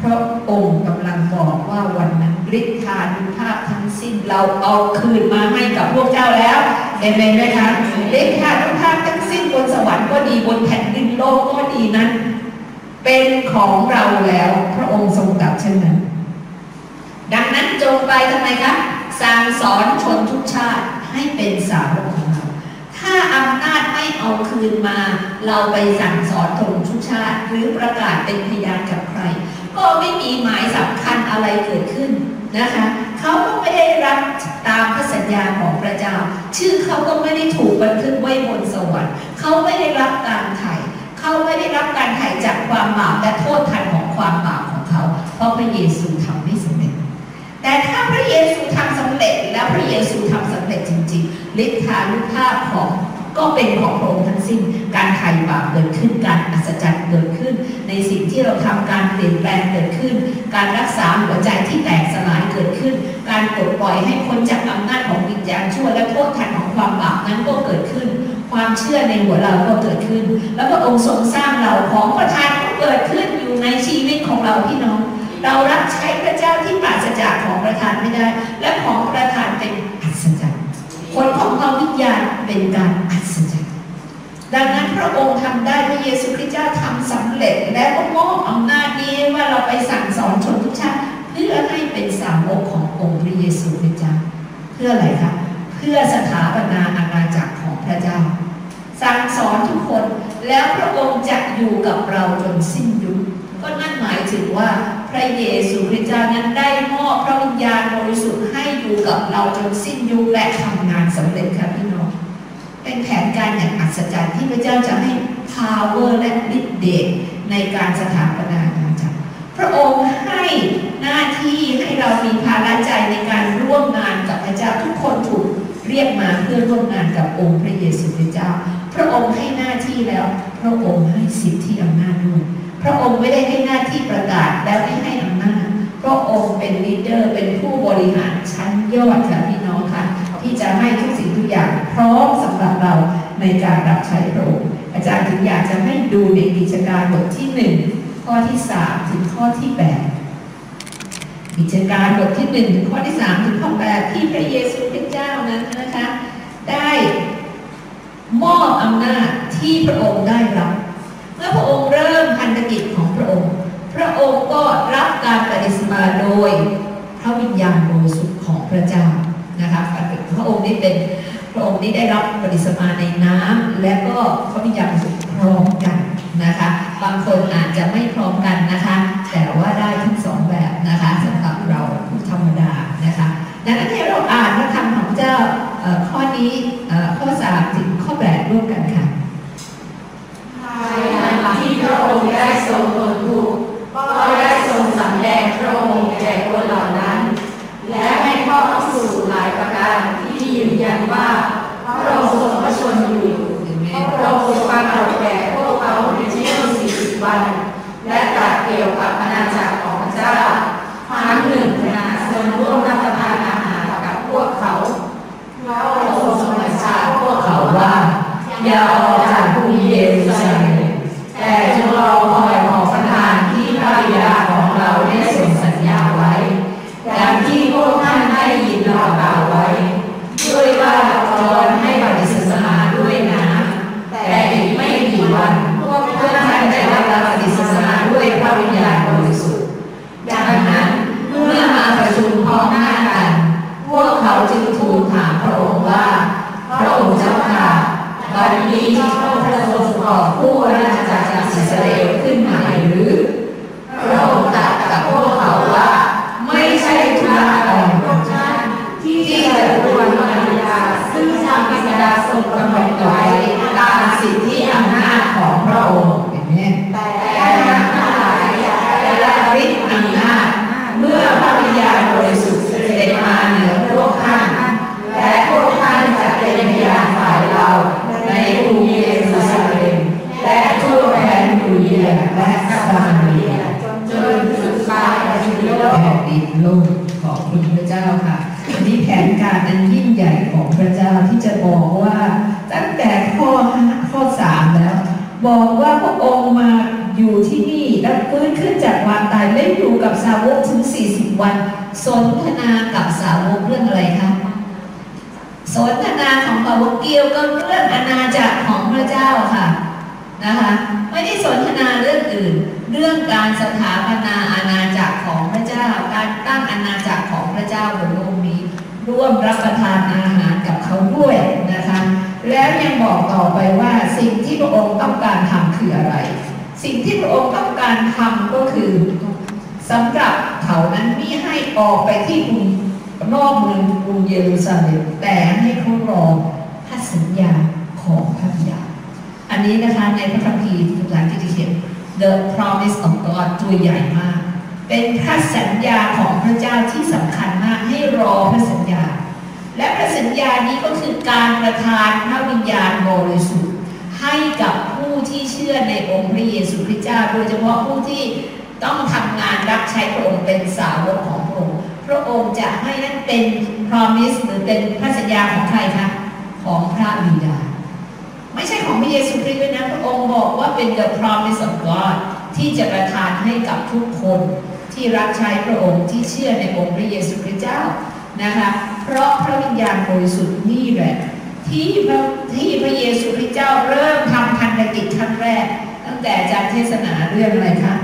พระองค์กำลังบอกว่าวันนั้นฤทธานุภาพทั้งสิ้นเราเอาคืนมาให้กับพวกเจ้าแล้วเอเมนไหมคะฤทธานุภาพทั้งสิ้นบนสวรรค์ก็ดีบนแผ่นดินโลกก็ดีนั้นเป็นของเราแล้วพระองค์ทรงตรัสเช่นนั้นดังนั้นจงไปทำไมคะสั่งสอนชนทุกชาติให้เป็นสาวกของเราถ้าอำนาจไม่เอาคืนมาเราไปสั่งสอนชนทุกชาติหรือประกาศเป็นพยานกับใครก็ไม่มีหมายสำคัญอะไรเกิดขึ้นนะคะเขาก็ไม่ได้รับตามพระสัญญาของพระเจ้าชื่อเขาก็ไม่ได้ถูกบันทึกไว้บนสวรรค์เขาไม่ได้รับการไถ่เขาไม่ได้รับการไถ่จากความบาปและโทษทันของความบาปของเขาเพราะพระเยซูทำไม่สำเร็จแต่ถ้าพระเยซูทำสำเร็จแล้วพระเยซูทำสำเร็จจริงๆฤทธานุภาพของก็เป็นของพระองค์ทั้งสิ้นการไถ่บาปเกิดขึ้นการอัศจรรย์เกิดขึ้นในสิ่งที่เราทำการเปลี่ยนแปลงเกิดขึ้นการรักษาหัวใจที่แตกสลายเกิดขึ้นการปลดปล่อยให้คนจากอำนาจของวิญญาณ ชั่วและโทษทันของความบาปนั้นก็เกิดขึ้นความเชื่อในหัวเราก็เกิดขึ้นแล้วก็องค์ทรงสร้างเราของประทานก็เกิดขึ้นอยู่ในชีวิตของเราพี่น้องเรารับใช้พระเจ้าที่ปราศจากของประทานไม่ได้และของประทานเป็นอัศจรรย์ผลของความวิญญาณเป็นการอัศจรรย์ดังนั้นพระองค์ทำได้พระเยซูคริสต์เจ้าทำสำเร็จและก็มอบอำนาจนี้ว่าเราไปสั่งสอนชนทุกชาติเพื่อให้เป็นสาวกขององค์พระเยซูคริสต์เจ้าเพื่ออะไรคะเพื่อสถาปนาอาณาจักรของพระเจ้าสั่งสอนทุกคนแล้วพระองค์จะอยู่กับเราจนสิ้นยุคก็นั่นหมายถึงว่าพระเยซูคริสต์เจ้านั้นได้มอบพระวิญญาณบริสุทธิ์ให้อยู่กับเราจนสิ้นยุคและทำงานสำเร็จค่ะพี่น้องเป็นแผนการอย่างอัศจรรย์ที่พระเจ้าจะให้ power และฤทธิ์เดชในการสถาปนาอาณาจักรพระองค์ให้หน้าที่ให้เรามีภาระใจในการร่วมงานกับพระเจ้าทุกคนถูกเรียกมาเพื่อร่วมงานกับองค์พระเยซูคริสต์เจ้าพระองค์ให้หน้าที่แล้วพระองค์ให้สิทธิอำนาจด้วยพระองค์ไม่ได้ให้หน้าที่ประกาศแล้วไม่ให้อำนาจพระองค์เป็นลีดเดอร์เป็นผู้บริหารชั้นยอดค่ะพี่น้องค่ะที่จะให้ทุกสิ่งทุกอย่างพร้อมสำหรับเราในการรับใช้พระองค์อาจารย์ถึงอยากจะให้ดูในกิจการบทที่1ข้อที่3ถึงข้อที่8กิจการบทที่1ถึงข้อที่3ถึงข้อ8ที่พระเยซูคริสต์เจ้านั้นนะคะได้มอบอำนาจที่พระองค์ได้รับเมื่อพระองค์เริ่มพันธกิจของพระองค์พระองค์ก็รับการปฏิสัมพันธ์โดยพระวิญญาณบริสุทธิ์ของพระเจ้านะคะพระองค์นี้เป็นพระองค์นี้ได้รับปฏิสัมพันธ์ในน้ำและก็พระวิญญาณบริสุทธิ์พร้อมกันนะคะบางคนอาจจะไม่พร้อมกันนะคะแต่ว่าได้ทั้งสองแบบนะคะสำหรับเราผู้ธรรมดานะคะดังนั้นให้เราอ่านพระธรรมของเจ้าข้อนี้ข้อ3ถึงข้อ8ร่วมกันค่ะที่พระองค์ได้ทรงทนทุกข์ก็ได้ทรงสำแดงพระองค์แก่คนเหล่านั้นและให้ข้อพิสูจน์หลายประการที่ยืนยันว่าพระองค์ทรงประชวรอยู่พระองค์ทรงปรากฏแก่พวกเขาในที่สุด40 วันและตรัสเกี่ยวกับอาณาจักรของพระเจ้าครั้งหนึ่งขณะทรงร่วมรับประทานอาหารกับพวกเขาพระองค์ทรงประชาพวกเขาว่าอย่าออกจากกรุงเยรูซาเล็มแต่จงรอคอยของประทานที่พระบิดาของเราได้ทรงสัญญาไว้ดังที่พวกท่านได้ยินเรากล่าวไว้ด้วยว่าตอนให้ปฏิสัมพันธ์ด้วยน้ำแต่อีกไม่กี่วันพวกท่านได้รับการปฏิสัมพันธ์ด้วยพระวิญญาณบริสุทธิ์ดังนั้นเมื่อมาประชุมพร้อมหน้ากันพวกเขาจึงทูลถามพระองค์ว่าพระองค์เจ้าข้าบัดนี้ที่พระองค์ทรงก่อผู้อาณาจักรอิสราเอลขึ้นใหม่หรือพระองค์ตรัสกับพวกเขาว่าไม่ใช่ธุระของพวกท่านที่จะควรมาเรียนซึ่งทางบิดาทรงกำหนดไว้ตามสิทธิอำนาจของพระองค์แต่ท่านทั้งหลายอย่าได้ฤทธิ์อำนาจเมื่อพระวิญญาณบริสุทธิ์เสด็จมาเหนือพวกท่านและพวกท่านจะเป็นพยานฝ่ายเราในกรุงเยรูซาเล็มและทั่วแผ่นดินยูเดียและซามาเรียจนถึงปลายแผ่นดินโลกขอบคุณพระเจ้าค่ะนี่แผนการอันยิ่งใหญ่ของพระเจ้าที่จะบอกว่าตั้งแต่ข้อ 5 ข้อ 3แล้วบอกว่าพระองค์มาอยู่ที่นี่และฟื้นขึ้นจากความตายและอยู่กับสาวกถึง40 วันสนทนากับสาวกเรื่องอะไรคะสนทนาของสาวกเกี่ยวกับเรื่องอาณาจักรของพระเจ้าค่ะนะคะไม่ได้สนทนาเรื่องอื่นเรื่องการสถาปนาอาณาจักรของพระเจ้าการตั้งอาณาจักรของพระเจ้าบนโลกนี้ร่วมรับประทานอาหารกับเขาด้วยนะคะแล้วยังบอกต่อไปว่าสิ่งที่พระองค์ต้องการทำคืออะไรสิ่งที่พระองค์ต้องการทำก็คือสำหรับเขานั้นไม่ให้ออกไปที่นอกเมืองกรุงเยรูซาเล็มแต่ให้เขารอพระสัญญาของพระบิดาอันนี้นะคะในพระคัมภีร์ภาษาอังกฤษเขียน The Promise of God ตัวใหญ่มากเป็นพระสัญญาของพระเจ้าที่สำคัญมากให้รอพระสัญญาและพระสัญญานี้ก็คือการประทานพระวิญญาณบริสุทธิ์ให้กับผู้ที่เชื่อในองค์พระเยซูคริสต์เจ้าโดยเฉพาะผู้ที่ต้องทำงานรับใช้พระองค์เป็นสาวกของพระองค์ พระองค์จะให้นั่นเป็น promise หรือเป็นพระสัญญาของใครคะของพระบิดาไม่ใช่ของพระเยซูคริสต์นะพระองค์บอกว่าเป็น the promise of God ที่จะประทานให้กับทุกคนที่รับใช้พระองค์ที่เชื่อในองค์พระเยซูคริสต์เจ้านะคะเพราะพระวิญญาณบริสุทธิ์นี่แหละที่พระเยซูคริสต์เจ้าเริ่มทำพันธกิจครั้งแรกตั้งแต่อาจารย์เทศนาเรื่องอะไรคะ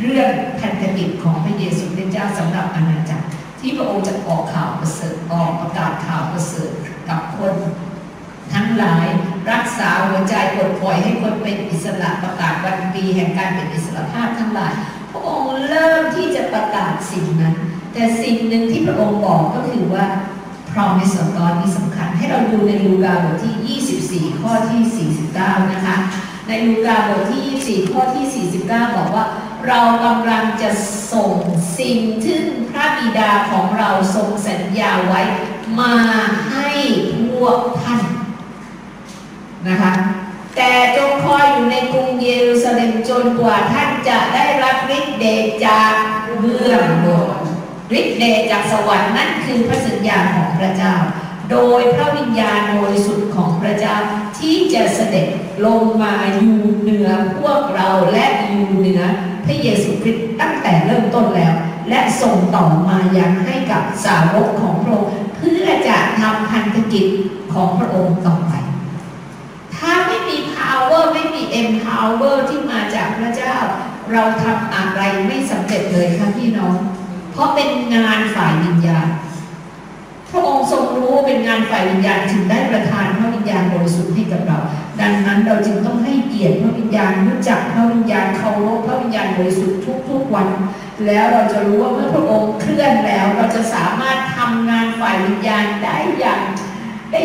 เรื่องพันธกิจของพระเยซูคริสต์เจ้าสำหรับอาณาจักรที่พระองค์จะออกข่าวประเสริฐออกประกาศข่าวประเสริฐกับคนทั้งหลายรักษาหัวใจปลดปล่อยให้คนเป็นอิสระประกาศวันปีแห่งการเป็นอิสระภาพทั้งหลายพระองค์เริ่มที่จะประกาศสิ่งนั้นแต่สิ่งหนึ่งที่พระองค์บอกก็คือว่า promise of God นี่สำคัญให้เราดูในลูกาบทที่24ข้อที่49นะคะในลูกาบทที่24ข้อที่49บอกว่าเรากำลังจะส่งสิ่งที่พระบิดาของเราทรงสัญญาไว้มาให้พวกท่านนะคะแต่จงคอยอยู่ในกรุงเยรูซาเล็มจนกว่าท่านจะได้รับฤทธิ์เดชจากเบื้องบนฤทธิ์เดชจากสวรรค์นั่นคือพระสัญญาของพระเจ้าโดยพระวิญญาณบริสุทธิ์ของพระเจ้าที่จะเสด็จลงมาอยู่เหนือพวกเราและอยู่เหนือพระเยซูคริสต์ตั้งแต่เริ่มต้นแล้วและส่งต่อมายังให้กับสาวกของพระองค์เพื่อจะทำพันธกิจของพระองค์ต่อไปถ้าไม่มี power ไม่มี empower ที่มาจากพระเจ้าเราทำอะไรไม่สำเร็จเลยค่ะพี่น้องเพราะเป็นงานฝ่ายวิญญาณพระองค์ทรงรู้เป็นงานฝ่ายวิญญาณถึงได้ประทานพระวิญญาณบริสุทธิ์ให้กับเราดังนั้นเราจึงต้องให้เกียรติพระวิญญาณรู้จักพระวิญญาณเคารพพระวิญญาณบริสุทธิ์ทุกวันแล้วเราจะรู้ว่าเมื่อพระองค์เคลื่อนแล้วเราจะสามารถทำงานฝ่ายวิญญาณได้อย่าง perfect ได้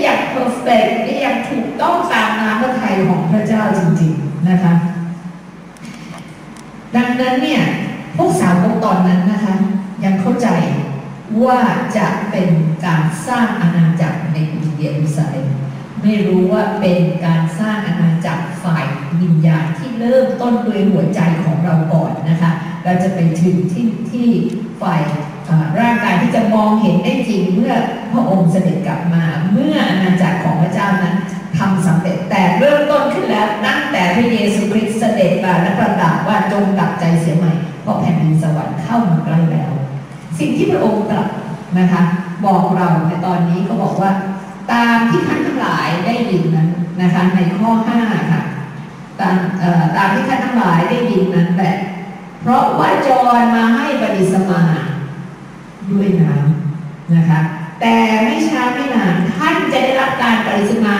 อย่างถูกต้องตามน้ำพระทัยของพระเจ้าจริงๆนะคะดังนั้นเนี่ยพวกสาวกตอนนั้นนะคะยังเข้าใจว่าจะเป็นการสร้างอาณาจักรในกรุงเยรูซาเล็มไม่รู้ว่าเป็นการสร้างอาณาจักรฝ่ายวิญญาณที่เริ่มต้นด้วยหัวใจของเราก่อนนะคะเราจะไปถึงที่ฝ่ายร่างกายที่จะมองเห็นได้จริงเมื่อพระองค์เสด็จกลับมาเมื่ออาณาจักรของพระเจ้านั้นทำสำเร็จแต่เริ่มต้นขึ้นแล้วตั้งแต่พระเยซูคริสต์เสด็จมาและประกาศว่าจงกลับใจเสียใหม่เพราะแผ่นดินสวรรค์เข้ามาใกล้แล้วสิ่งที่พระองค์ตรัสนะคะบอกเราในตอนนี้ก็บอกว่าตามที่ท่านทั้งหลายได้ยินนั้นนะคะในข้อ5ค่ะตามที่ท่านทั้งหลายได้ยินนั้นแหละเพราะว่าจรมาให้ปฏิสมาด้วยน้ำนะคะแต่ไม่ช้าไม่นานท่านจะได้รับการปฏิสมา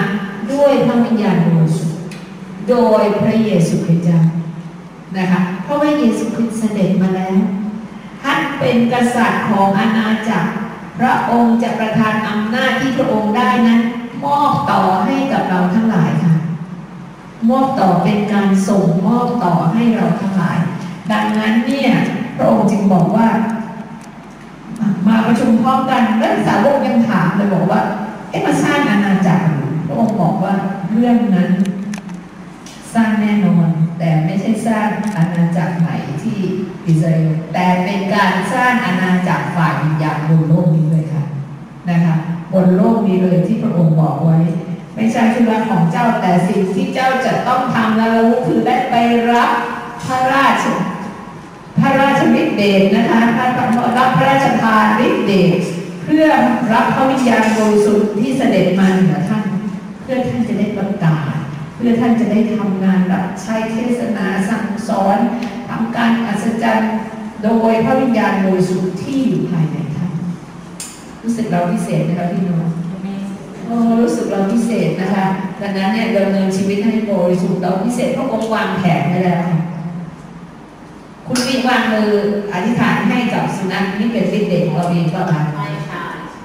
ด้วยพระวิญญาณบริสุทธิ์โดยพระเยซูคริสต์เจ้านะคะเพราะว่าเยซูคริสต์เสด็จมาแล้วท่านเป็นกษัตริย์ของอาณาจักรพระองค์จะประทานอำนาจที่พระองค์ได้นั้นมอบต่อให้กับเราทั้งหลายค่ะมอบต่อเป็นการส่งมอบต่อให้เราทั้งหลายดังนั้นเนี่ยพระองค์จึงบอกว่ามาประชุมพร้อมกันแล้วสาวกยังถามเลยบอกว่าเอ๊ะมาสร้างอาณาจักรพระองค์บอกว่าเรื่องนั้นสร้างแน่นอนแต่ไม่ใช่สร้างอาณาจักรใหม่ที่อิสราเอลแต่เป็นการสร้างอาณาจักรฝ่ายวิญญาณบนโลกนี้เลยค่ะนะคะบนโลกนี้เลยที่พระองค์บอกไว้ไม่ใช่ธุระของเจ้าแต่สิ่งที่เจ้าจะต้องทำและรู้คือได้ไปรับพระราชฤทธิ์เดชนะคะรับพระราชทานฤทธิ์เดชเพื่อรับพระวิญญาณบริสุทธิ์ที่เสด็จมาเหนือท่านเพื่อท่านจะได้ประกาศเพื่อท่านจะได้ทำงานรับใช้เทศนาสั่งสอนทำการอัศจรรย์โดยพระวิญญาณบริสุทธิ์ที่อยู่ภายในท่านรู้สึกเราพิเศษนะคะพี่น้องรู้สึกเราพิเศษนะคะดังนั้นเนี่ยดำเนินชีวิตให้บริสุทธิ์เราพิเศษเพราะองค์วางแผนไว้แล้วคุณวิวางมืออธิษฐานให้กับสุนัขนี่เป็นฤทธิ์เดชของเราเองก็ได้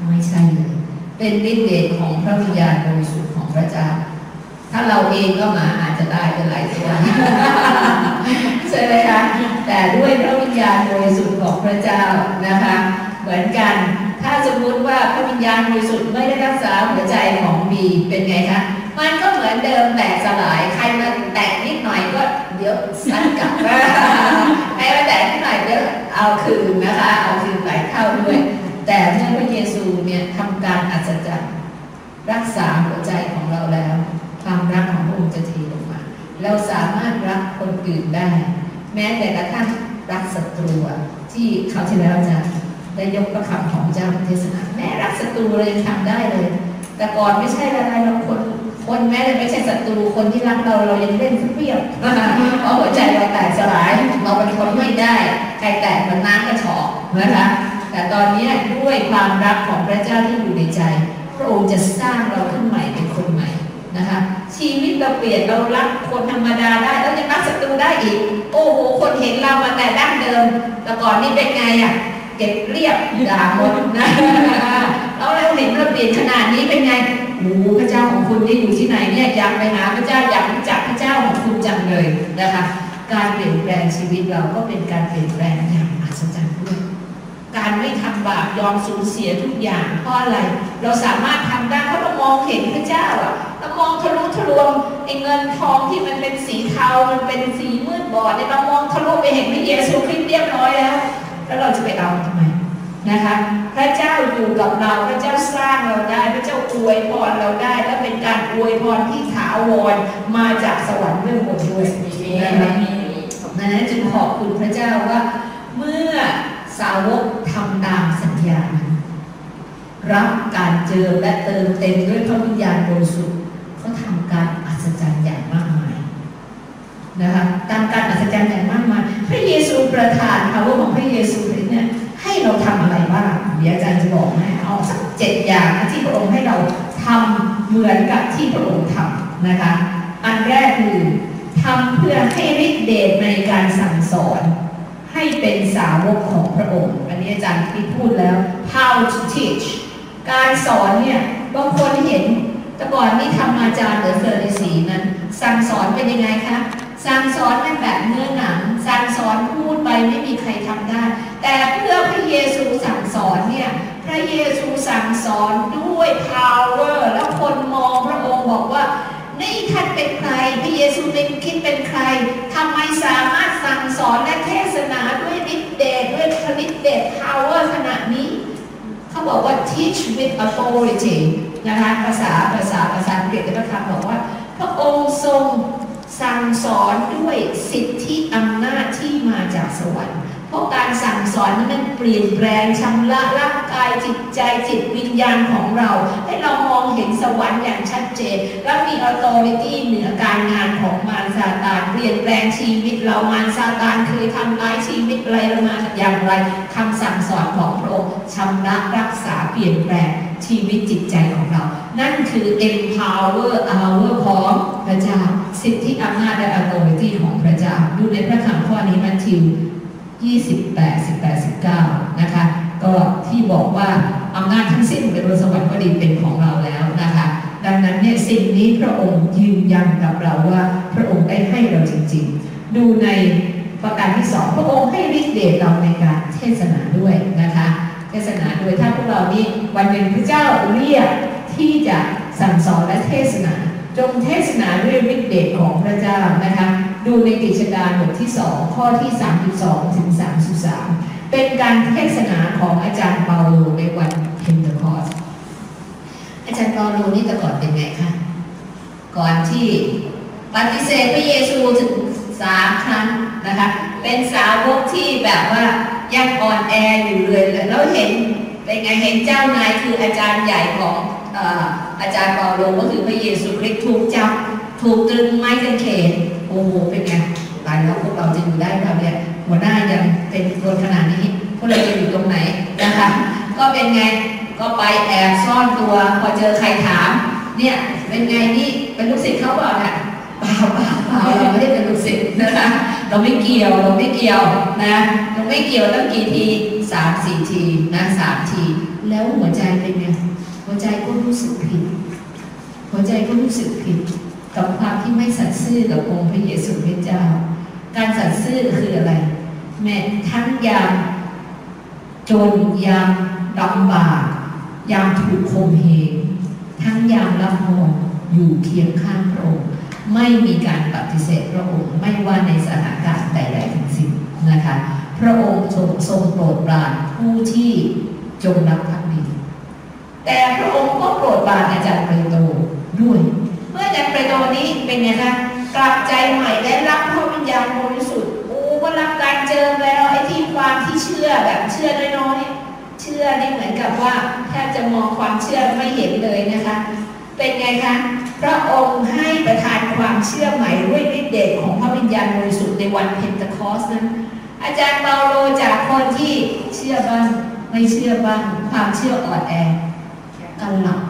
ไม่ใช่เลยเป็นฤทธิ์เดชของพระวิญญาณบริสุทธิ์ของพระเจ้าถ้าเราเองก็มาอาจจะได้เป็นหลายตัวใช่ไหมคะแต่ด้วยพระวิญญาณบริสุทธิ์ของพระเจ้านะคะเหมือนกันถ้าสมมติว่าพระวิญญาณบริสุทธิ์ไม่ได้รักษาหัวใจของบีเป็นไงคะมันก็เหมือนเดิมแตกสลายใครมาแตกนิดหน่อยก็เดี๋ยวซัดกลับใครมาแตกนิดหน่อยเดี๋ยวเอาคืนนะคะเอาคืนไปเข้าด้วย แต่เมื่อพระเยซูเนี่ยทำการอัศจรรย์รักษาหัวใจของเราแล้วความรักของพระองค์จะเทลงมาเราสามารถรักคนอื่นได้แม้แต่กระทั่งรักศัตรูที่เขาที่แล้วจะได้ยกพระคำของเจ้าเทศนาแม้รักศัตรูเลยทำได้เลยแต่ก่อนไม่ใช่อะไรเราคนแม้แต่ไม่ใช่ศัตรูคนที่รักเราเรายังเล่นเปรี้ยวเพราะหัวใจเราแตกสลายเราเป็นคนไม่ได้ใครแตกมันน้ำกระชอกนะคะแต่ตอนนี้ด้วยความรักของพระเจ้าที่อยู่ในใจพระองค์จะสร้างเราขึ้นใหม่เป็นคนใหม่นะคะชีวิตเราเปลี่ยนเรารักคนธรรมดาได้แล้วยังรักศัตรูได้อีกโอ้โหคนเห็นเรามาแต่ดั้งเดิมแต่ก่อนนี่เป็นไงอ่ะเก็บเรียบด่าหมดนะแล้วเราเห็นเราเปลี่ยนขนาดนี้เป็นไงโอ้พระเจ้าของคุณนี่อยู่ที่ไหนเนี่ยอยากไปหาพระเจ้าอยากรู้จักพระเจ้าของคุณจังเลยนะคะการเปลี่ยนแปลงชีวิตเราก็เป็นการเปลี่ยนแปลงอย่างมหัศจรรย์ด้วยการไม่ทำบาปยอมสูญเสียทุกอย่างเพราะอะไรเราสามารถทำได้เพราะเรามองเห็นพระเจ้าอะเรามองทะลุทะลวงไอ้เงินทองที่มันเป็นสีเทามันเป็นสีมืดบอดเนี่ยเรามองทะลุไปเห็นพระเยซูคริสต์เรียบร้อยแล้วแล้วเราจะไปเอาทำไมนะคะพระเจ้าอยู่กับเราพระเจ้าสร้างเราได้พระเจ้าอวยพรเราได้และเป็นการอวยพรที่ถาวรมาจากสวรรค์เรื่องบนด้วยนะคะนั้นจึงขอบคุณพระเจ้าว่าเมื่อสาวกทำตามสัญญารับการเจิมและเติมเต็มด้วยพระวิญญาณบริสุทธิ์เขาทำการอัศจรรย์อย่างมากมายนะคะตามการอัศจรรย์อย่างมากมายพระเยซูประทานพระวจนะของพระเยซูเนี่ยให้เราทำอะไรบ้างเดี๋ยวอาจารย์จะบอกให้เอาสัก7อย่างนะที่พระองค์ให้เราทำเหมือนกับที่พระองค์ทำนะคะอันแรกคือทำเพื่อให้ฤทธิ์เดชในการสั่งสอนให้เป็นสาวกของพระองค์อันนี้อาจารย์ที่พูดแล้ว how to teach การสอนเนี่ยบางคนเห็นแต่ก่อนนี่ทำอาจารย์หรือเซอร์ดิสีนั้นสั่งสอนเป็นยังไงคะสั่งสอนเป็นแบบเนื้อหนังสั่งสอนพูดไปไม่มีใครทำได้แต่เพื่อพระเยซูสั่งสอนเนี่ยพระเยซูสั่งสอนด้วย power แล้วคนมองพระองค์บอกว่านี่ท่านเป็นใครพระเยซูเป็นคิดเป็นใครทำไมสามารถสั่งสอนและเทศนาด้วยฤทธิ์เดชด้วยฤทธิ์เดช power ขนาดนี้เขาบอกว่า teach with authority นะคะภาษาอังกฤษนะคะบอกว่าพระองค์ทรงสั่งสอนด้วยสิทธิอำนาจที่มาจากสวรรค์เพราะการสั่งสอนนั้นมันเปลี่ยนแปลงชำระร่างกายจิตใจจิตวิญญาณของเราให้เรามองเห็นสวรรค์อย่างชัดเจนและมี authority เหนือการงานของมารซาตานเปลี่ยนแปลงชีวิตเรามารซาตานเคยทำร้ายชีวิตอะไรเรามาอย่างไรคำสั่งสอนของพระองค์ชำระรักษาเปลี่ยนแปลงชีวิตจิตใจของเรานั่นคือ empower power ของพระเจ้าสิทธิอำนาจและ authority ของพระเจ้าดูในพระคัมภีร์ข้อนี้มัทธิว28, 19นะคะก็ที่บอกว่าอำนาจทั้งสิ้นในบนสวรรค์ก็ดีเป็นของเราแล้วนะคะดังนั้นเนี่ยสิ่งนี้พระองค์ยืนยันกับเราว่าพระองค์ได้ให้เราจริงๆดูในประการที่2พระองค์ให้ฤทธิ์เดชเราในการเทศนาด้วยนะคะเทศนาด้วยถ้าพวกเรานี้วันหนึ่งพระเจ้าเรียกที่จะสั่งสอนและเทศนาจงเทศนาด้วยฤทธิ์เดชของพระเจ้านะคะดูในกิจการบทที่2ข้อที่ 32-33 เป็นการเทศนาของอาจารย์เปาโลในวันเพนเทคอสต์อาจารย์เปาโลนี่แต่ก่อนเป็นไงคะก่อนที่ปฏิเสธพระเยซูถึง3ครั้งนะคะเป็นสาวกที่แบบว่ายังอ่อนแออยู่เลยแล้วเห็นเป็นไงเห็นเจ้านายคืออาจารย์ใหญ่ของอาจารย์เปาโลก็คือพระเยซูคริสต์ถูกจับถูกตรึงไม้กางเขนโอ้โหเป็นไงตายแล้วพวกเราจะอยู่ได้แบบเนี่ยหัวหน้ายังเป็นคนขนาดนี้พวกเราจะอยู่ตรงไหนนะคะก็เป็นไงก็ไปแอบซ่อนตัวพอเจอใครถามเนี่ยเป็นไงนี่เป็นลูกศิษย์เขาเปล่าเนี่ยเปล่าเปล่าเปล่าเราไม่ได้เป็นลูกศิษย์นะคะเราไม่เกี่ยวเราไม่เกี่ยวนะเราไม่เกี่ยวตั้งกี่ที3-4 ทีนะ3 ทีแล้วหัวใจเป็นไงหัวใจก็รู้สึกผิดหัวใจก็รู้สึกผิดกับความที่ไม่สัตย์ซื่อกับองค์พระเยซูคริสต์เจ้าการสัตย์ซื่อคืออะไรแม้ทั้งยามจนยามลำบากยามถูกข่มเหงทั้งยามละโมบอยู่เคียงข้างพระองค์ไม่มีการปฏิเสธพระองค์ไม่ว่าในสถานการณ์ใดๆทั้งสิ้นนะคะพระองค์ทรงโปรดปรานผู้ที่ จงรับพักดีแต่พระองค์ก็โปรดบานอาจารย์เปโตรด้วยเมื่ออาจารย์เปโตรนี้เป็นไงคะกลับใจใหม่และรับพระวิญญาณบริสุทธิ์ก็รับการเจิมแล้วไอ้ที่ความที่เชื่อแบบเชื่อน้อยๆเชื่อนี่เหมือนกับว่าแทบจะมองความเชื่อไม่เห็นเลยนะคะเป็นไงคะพระองค์ให้ประทานความเชื่อใหม่ด้วยฤทธิ์เดชของพระวิญญาณบริสุทธิ์ในวันเพนเทคอสนั้นอาจารย์เปาโลจากคนที่เชื่อบ้างไม่เชื่อบ้างความเชื่ออ่อนแอกันหลับ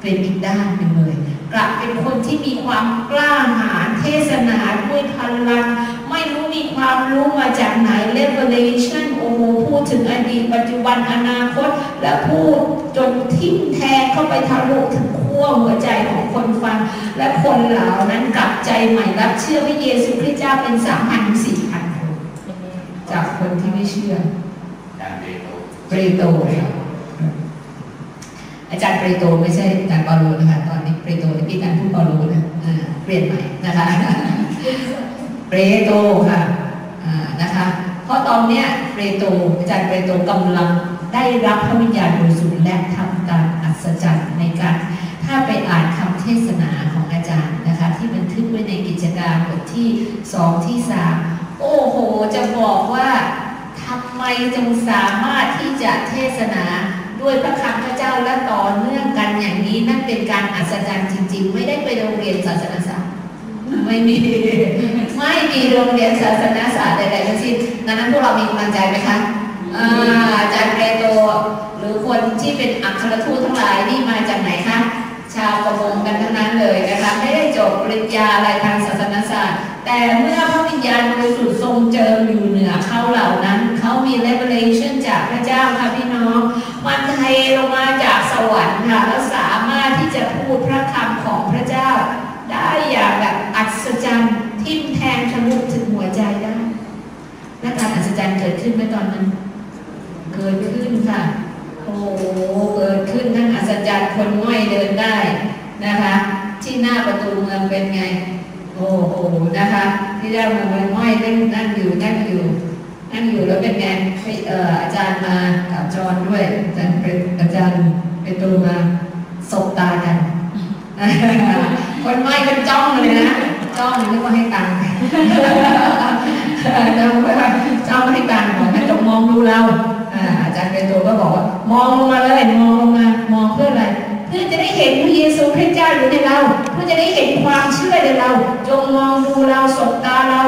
เป็นอีกด้านหนึ่งเลยกลับเป็นคนที่มีความกล้าหาญเทศนาด้วยพลังไม่รู้มีความรู้มาจากไหน revelation โอ้โหพูดถึงอดีตปัจจุบันอนาคตและพูดจนทิ่มแทงเข้าไปทะลุถึงขั้วหัวใจของคนฟังและคนเหล่านั้นกลับใจใหม่รับเชื่อพระเยซูคริสต์เจ้าเป็น 3,000-4,000 คนจากคนที่ไม่เชื่อเปโตรอาจารย์เปโตรไม่ใช่อาจารย์เปาโลนะคะตอนนี้เปโตรที่การพูดเปาโลนะเปลี่ยนใหม่นะคะเปโตรค่ะนะคะเพราะตอนนี้เปโตรอาจารย์เปโตรกำลังได้รับพระวิญญาณบริสุทธิ์และทำการอัศจรรย์ในการถ้าไปอ่านคำเทศนาของอาจารย์นะคะที่บันทึกไว้ในกิจการบทที่2ที่3โอ้โหจะบอกว่าทำไมจึงสามารถที่จะเทศนาด้วยพระคำพระเจ้าและต่อเนื่องกันอย่างนี้นั่นเป็นการอัศจรรย์จริงๆไม่ได้ไปโรงเรียนศาสนศาสตร์ไม่มีโรงเรียนศาสนศาสตร์ใดๆทั้งสิ้นดังนั้นพวกเรามีกำลังใจไหมคะอาจารย์เปโตรหรือคนที่เป็นอัครทูตทั้งหลายนี่มาจากไหนคะชาวประมงกันทั้งนั้นเลยนะคะไม่ได้จบปริญญาอะไรทางศาสนศาสตร์แต่เมื่อพระวิญญาณบริสุทธิ์ทรงเจิมอยู่เหนือเขาเหล่านั้นเขามี revelation จากพระเจ้าค่ะพี่น้องมันเทลงมาจากสวรรค์ค่ะแล้วสามารถที่จะพูดพระคำของพระเจ้าได้อย่างแบบอัศจรรย์ทิ่มแทงทะลุถึงหัวใจได้และการอัศจรรย์เกิดขึ้นเมื่อตอนนั้นเกิดขึ้นค่ะโอ้เกิดขึ้นทั้งอัศจรรย์คนง่อยเดินได้นะคะที่หน้าประตูเมืองเป็นไงโอ้โหนะคะที่ได้มาเป็นง่อยนั่งอยู่แล้วเป็นไงอาจารย์มากับจอนด้วยอาจารย์เป็นตัวมาสบตากันคนง่อยกันจ้องเลยนะจ้องนึกว่าให้ตังค์จ้องให้ตังค์บอกให้จงมองดูเราอาจารย์เปโตรก็บอกว่ามองลงมาเลยมองเพื่ออะไรเพื่อจะได้เห็นพระเยซูคริสต์เจ้าอยู่ในเราเพื่อจะได้เห็นความเชื่อในเราจงมองดูเราสบตาเรา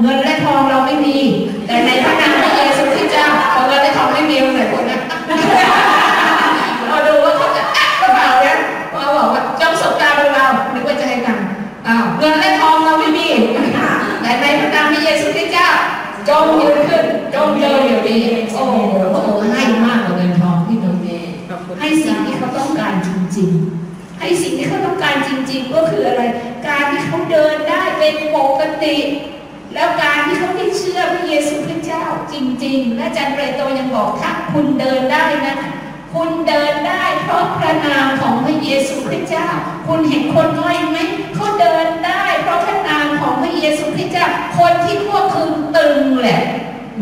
เงินและทองเราไม่มีแต่ในพระนามพระเยซูคริสต์เจ้าเงินและทองไม่มีหลายคนนะเราดูว่าเขาจะอักกระเป๋าเนี่ยเขาบอกว่าจงสบตาดูเรานึกว่าจะให้ตังค์เงินและทองเราไม่มีแต่ในพระนามพระเยซูคริสต์เจ้าจงยืนขึ้นจงเดินอยู่ดีโอ้โหพระองค์ให้มากกว่าเงินทองที่เรามีให้สิ่งที่เขาต้องการจริงๆให้สิ่งที่เขาต้องการจริงๆก็คืออะไรการที่เขาเดินได้เป็นปกติแล้วการที่เขาได้เชื่อพระเยซูคริสต์เจ้าจริงๆและอาจารย์เปโตรยังบอกถ้าคุณเดินได้นะคุณเดินได้เพราะพระนามของพระเยซูคริสต์เจ้าคุณเห็นคนง่อยไหมเขาเดินได้เพราะพระนามของพระเยซูคริสต์เจ้าคนที่พวกคุณตึงแหละ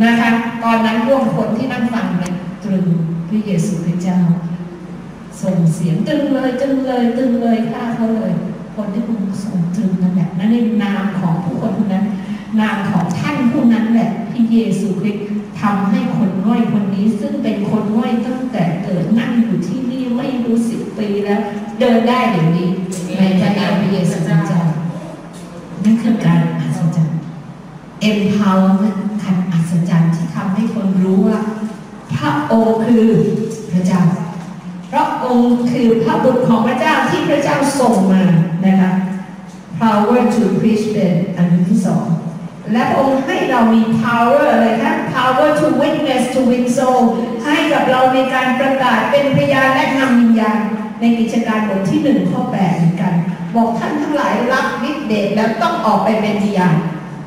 นะคะตอนนั้นพวกคนที่นั่งฟังเนี่ยตรึงพระเยซูคริสต์เจ้าส่งเสียงตึงเลยฆ่าเขาเลยคนที่คุณส่งตึงนั่นแหละนั่นเองนามของผู้คนนั้นนามของท่านผู้นั้นแหละพระเยซูคริสต์ทำให้คนง่อยคนนี้ซึ่งเป็นคนง่อยตั้งแต่เกิดนั่งอยู่ที่นี่ไม่รู้10 ปีแล้วเดินได้เดี๋ยวนี้ในพระนามพระเยซูคริสต์เจ้านั่นคือการอัศจรรย์ empowerment การอัศจรรย์ที่ทำให้คนรู้ว่าพระองค์คือพระเจ้าพระองค์คือพระบุตรของพระเจ้าที่พระเจ้าส่งมานะคะ power to preach เป็นอันที่2และพระองค์ให้เรามี power อะไรคะ power to witness to win soul ให้กับเราในการประกาศเป็นพยานและนำวิญญาณในกิจการบทที่1ข้อ8เหมือนกันบอกท่านทั้งหลายรับฤทธิ์เดชแล้วต้องออกไปเป็นพยาน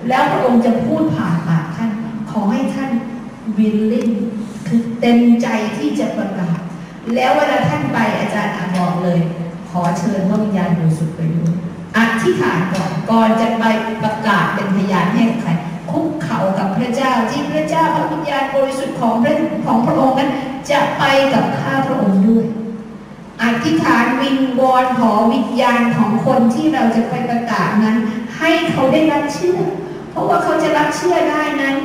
แล้วพระองค์จะพูดผ่านปากท่านขอให้ท่าน willing คือเต็มใจที่จะประกาศแล้วเวลาท่านไปอาจารย์บอกเลยขอเชิญพระวิญญาณบริสุทธิ์ไปด้วยอธิษฐานก่อนจะไปประกาศเป็นพยานให้ใคร คุกเข่ากับพระเจ้าที่พระเจ้าพระวิญญาณบริสุทธิ์ของพระองค์นั้นจะไปกับข้าพระองค์ด้วยอธิษฐานวิงวอนขอวิญญาณของคนที่เราจะไปประกาศนั้นให้เขาได้รับเชื่อเพราะว่าเขาจะรับเชื่อได้นั้น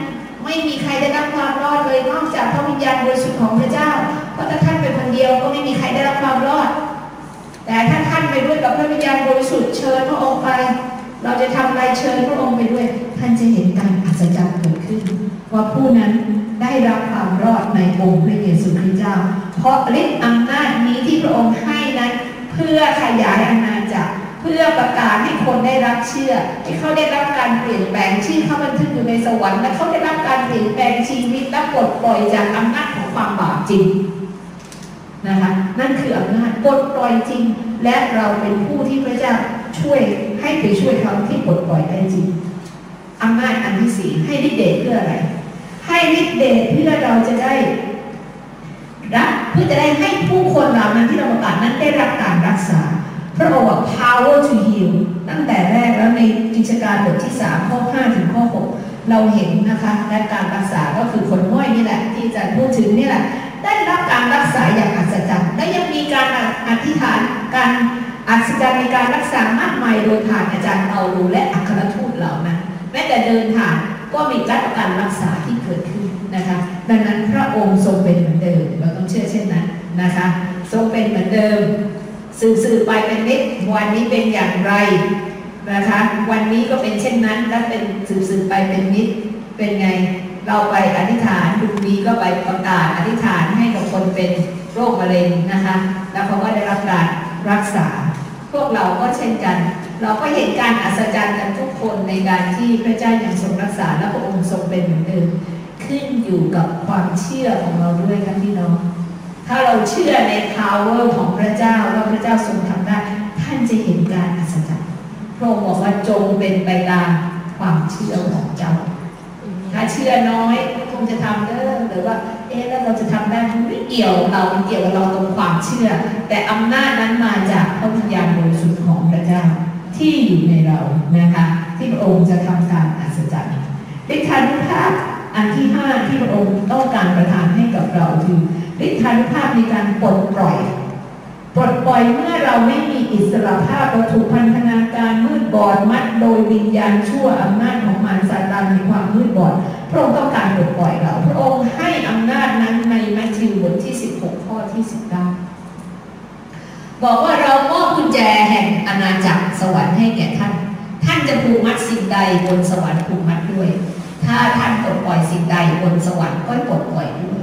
ไม่มีใครได้รับความรอดเลยนอกจากพระวิญญาณบริสุทธิ์ของพระเจ้าเพราะถ้าท่านเป็นคนเดียวก็ไม่มีใครได้รับความรอดแต่ถ้าท่านไปด้วยกับพระวิญญาณบริสุทธิ์เชิญพระองค์ไปเราจะทำอะไรเชิญพระองค์ไปด้วยท่านจะเห็นการอัศจรรย์เกิดขึ้นว่าผู้นั้นได้รับความรอดในองค์พระเยซูคริสต์เจ้าเพราะฤทธิ์อำนาจนี้ที่พระองค์ให้นั้นเพื่อขยายอาณาจักรเพื่อประกาศให้คนได้รับเชื่อให้เขาได้รับการเปลี่ยนแปลงชื่อเขาบันทึกอยู่ในสวรรค์และเขาได้รับการเปลี่ยนแปลงชีวิตและปลดปล่อยจากอำนาจของความบาปจริงนะคะนั่นคืออำนาจปลดปล่อยจริงและเราเป็นผู้ที่พระเจ้าช่วยให้ไปช่วยเขาที่ปลดปล่อยได้จริงอำนาจอันที่สี่ให้ฤทธิ์เดชเพื่ออะไรให้ฤทธิ์เดชเพื่อเราจะได้รับเพื่อจะได้ให้ผู้คนเหล่านั้นที่เราประกาศนั้นได้รับการรักษาพระองค์บอก power to heal ตั้งแต่แรกแล้วในกิจการบทที่3ข้อ5ถึงข้อ6เราเห็นนะคะและการรักษาก็คือคนง่อยนี่แหละที่อาจารย์พูดถึงนี่แหละได้รับการรักษาอย่างอัศจรรย์และยังมีการอธิษฐานการอัศจรรย์ในการรักษามากมายโดยผ่านอาจารย์เปาโลและอัครทูตเหล่านั้นแม้แต่เดินผ่านก็มีการรักษาที่เกิดขึ้นนะคะดังนั้นพระองค์ทรงเป็นเหมือนเดิมเราต้องเชื่อเช่นนั้นนะคะทรงเป็นเหมือนเดิมสื่อไปเป็นนิดวันนี้เป็นอย่างไรนะคะวันนี้ก็เป็นเช่นนั้นและเป็นสื่อไปเป็นนิดเป็นไงเราไปอธิษฐานทุกนี้ก็ไปประกาศอธิษฐานให้กับคนเป็นโรคมะเร็งนะคะแล้วเขาก็ได้รับการรักษาพวกเราก็เช่นกันเราก็เห็นการอัศจรรย์กันทุกคนในการที่พระเจ้ายังทรงรักษาและพระองค์ทรงเป็นเหมือนเดิมขึ้นอยู่กับความเชื่อของเราด้วยกันพี่น้องถ้าเราเชื่อใน power ของพระเจ้าว่าพระเจ้าทรงทำได้ท่านจะเห็นการอัศจรรย์พระองค์บอกว่าจงเป็นไปตามความเชื่อของเจ้าถ้าเชื่อน้อยคงจะทำเด้อหรือว่าเอ๊ะแล้วเราจะทำได้มันไม่เกี่ยวเรามันเกี่ยวกับเราตรงความเชื่อแต่อำนาจนั้นมาจากพระวิญญาณบริสุทธิ์ของพระเจ้าที่อยู่ในเรานะคะที่พระองค์จะทำการอัศจรรย์ฤทธานุภาพอันที่5ที่พระองค์ต้องการประทานให้กับเราคือฤทธานุภาพในการปลดปล่อยเมื่อเราไม่มีอิสรภาพเราถูกพันธนาการมืดบอดมัดโดยวิญญาณชั่วอำนาจของมารซาตานในความมืดบอดพระองค์ต้องการปลดปล่อยเราพระองค์ให้อำนาจนั้นในมัทธิวบทที่16ข้อที่19บอกว่าเรามอบกุญแจแห่งอาณาจักรสวรรค์ให้แก่ท่านท่านจะผูกมัดสิ่งใดบนสวรรค์ผูกมัดด้วยถ้าท่านปลดปล่อยสิ่งใดบนสวรรค์ก็ปลดปล่อยด้วย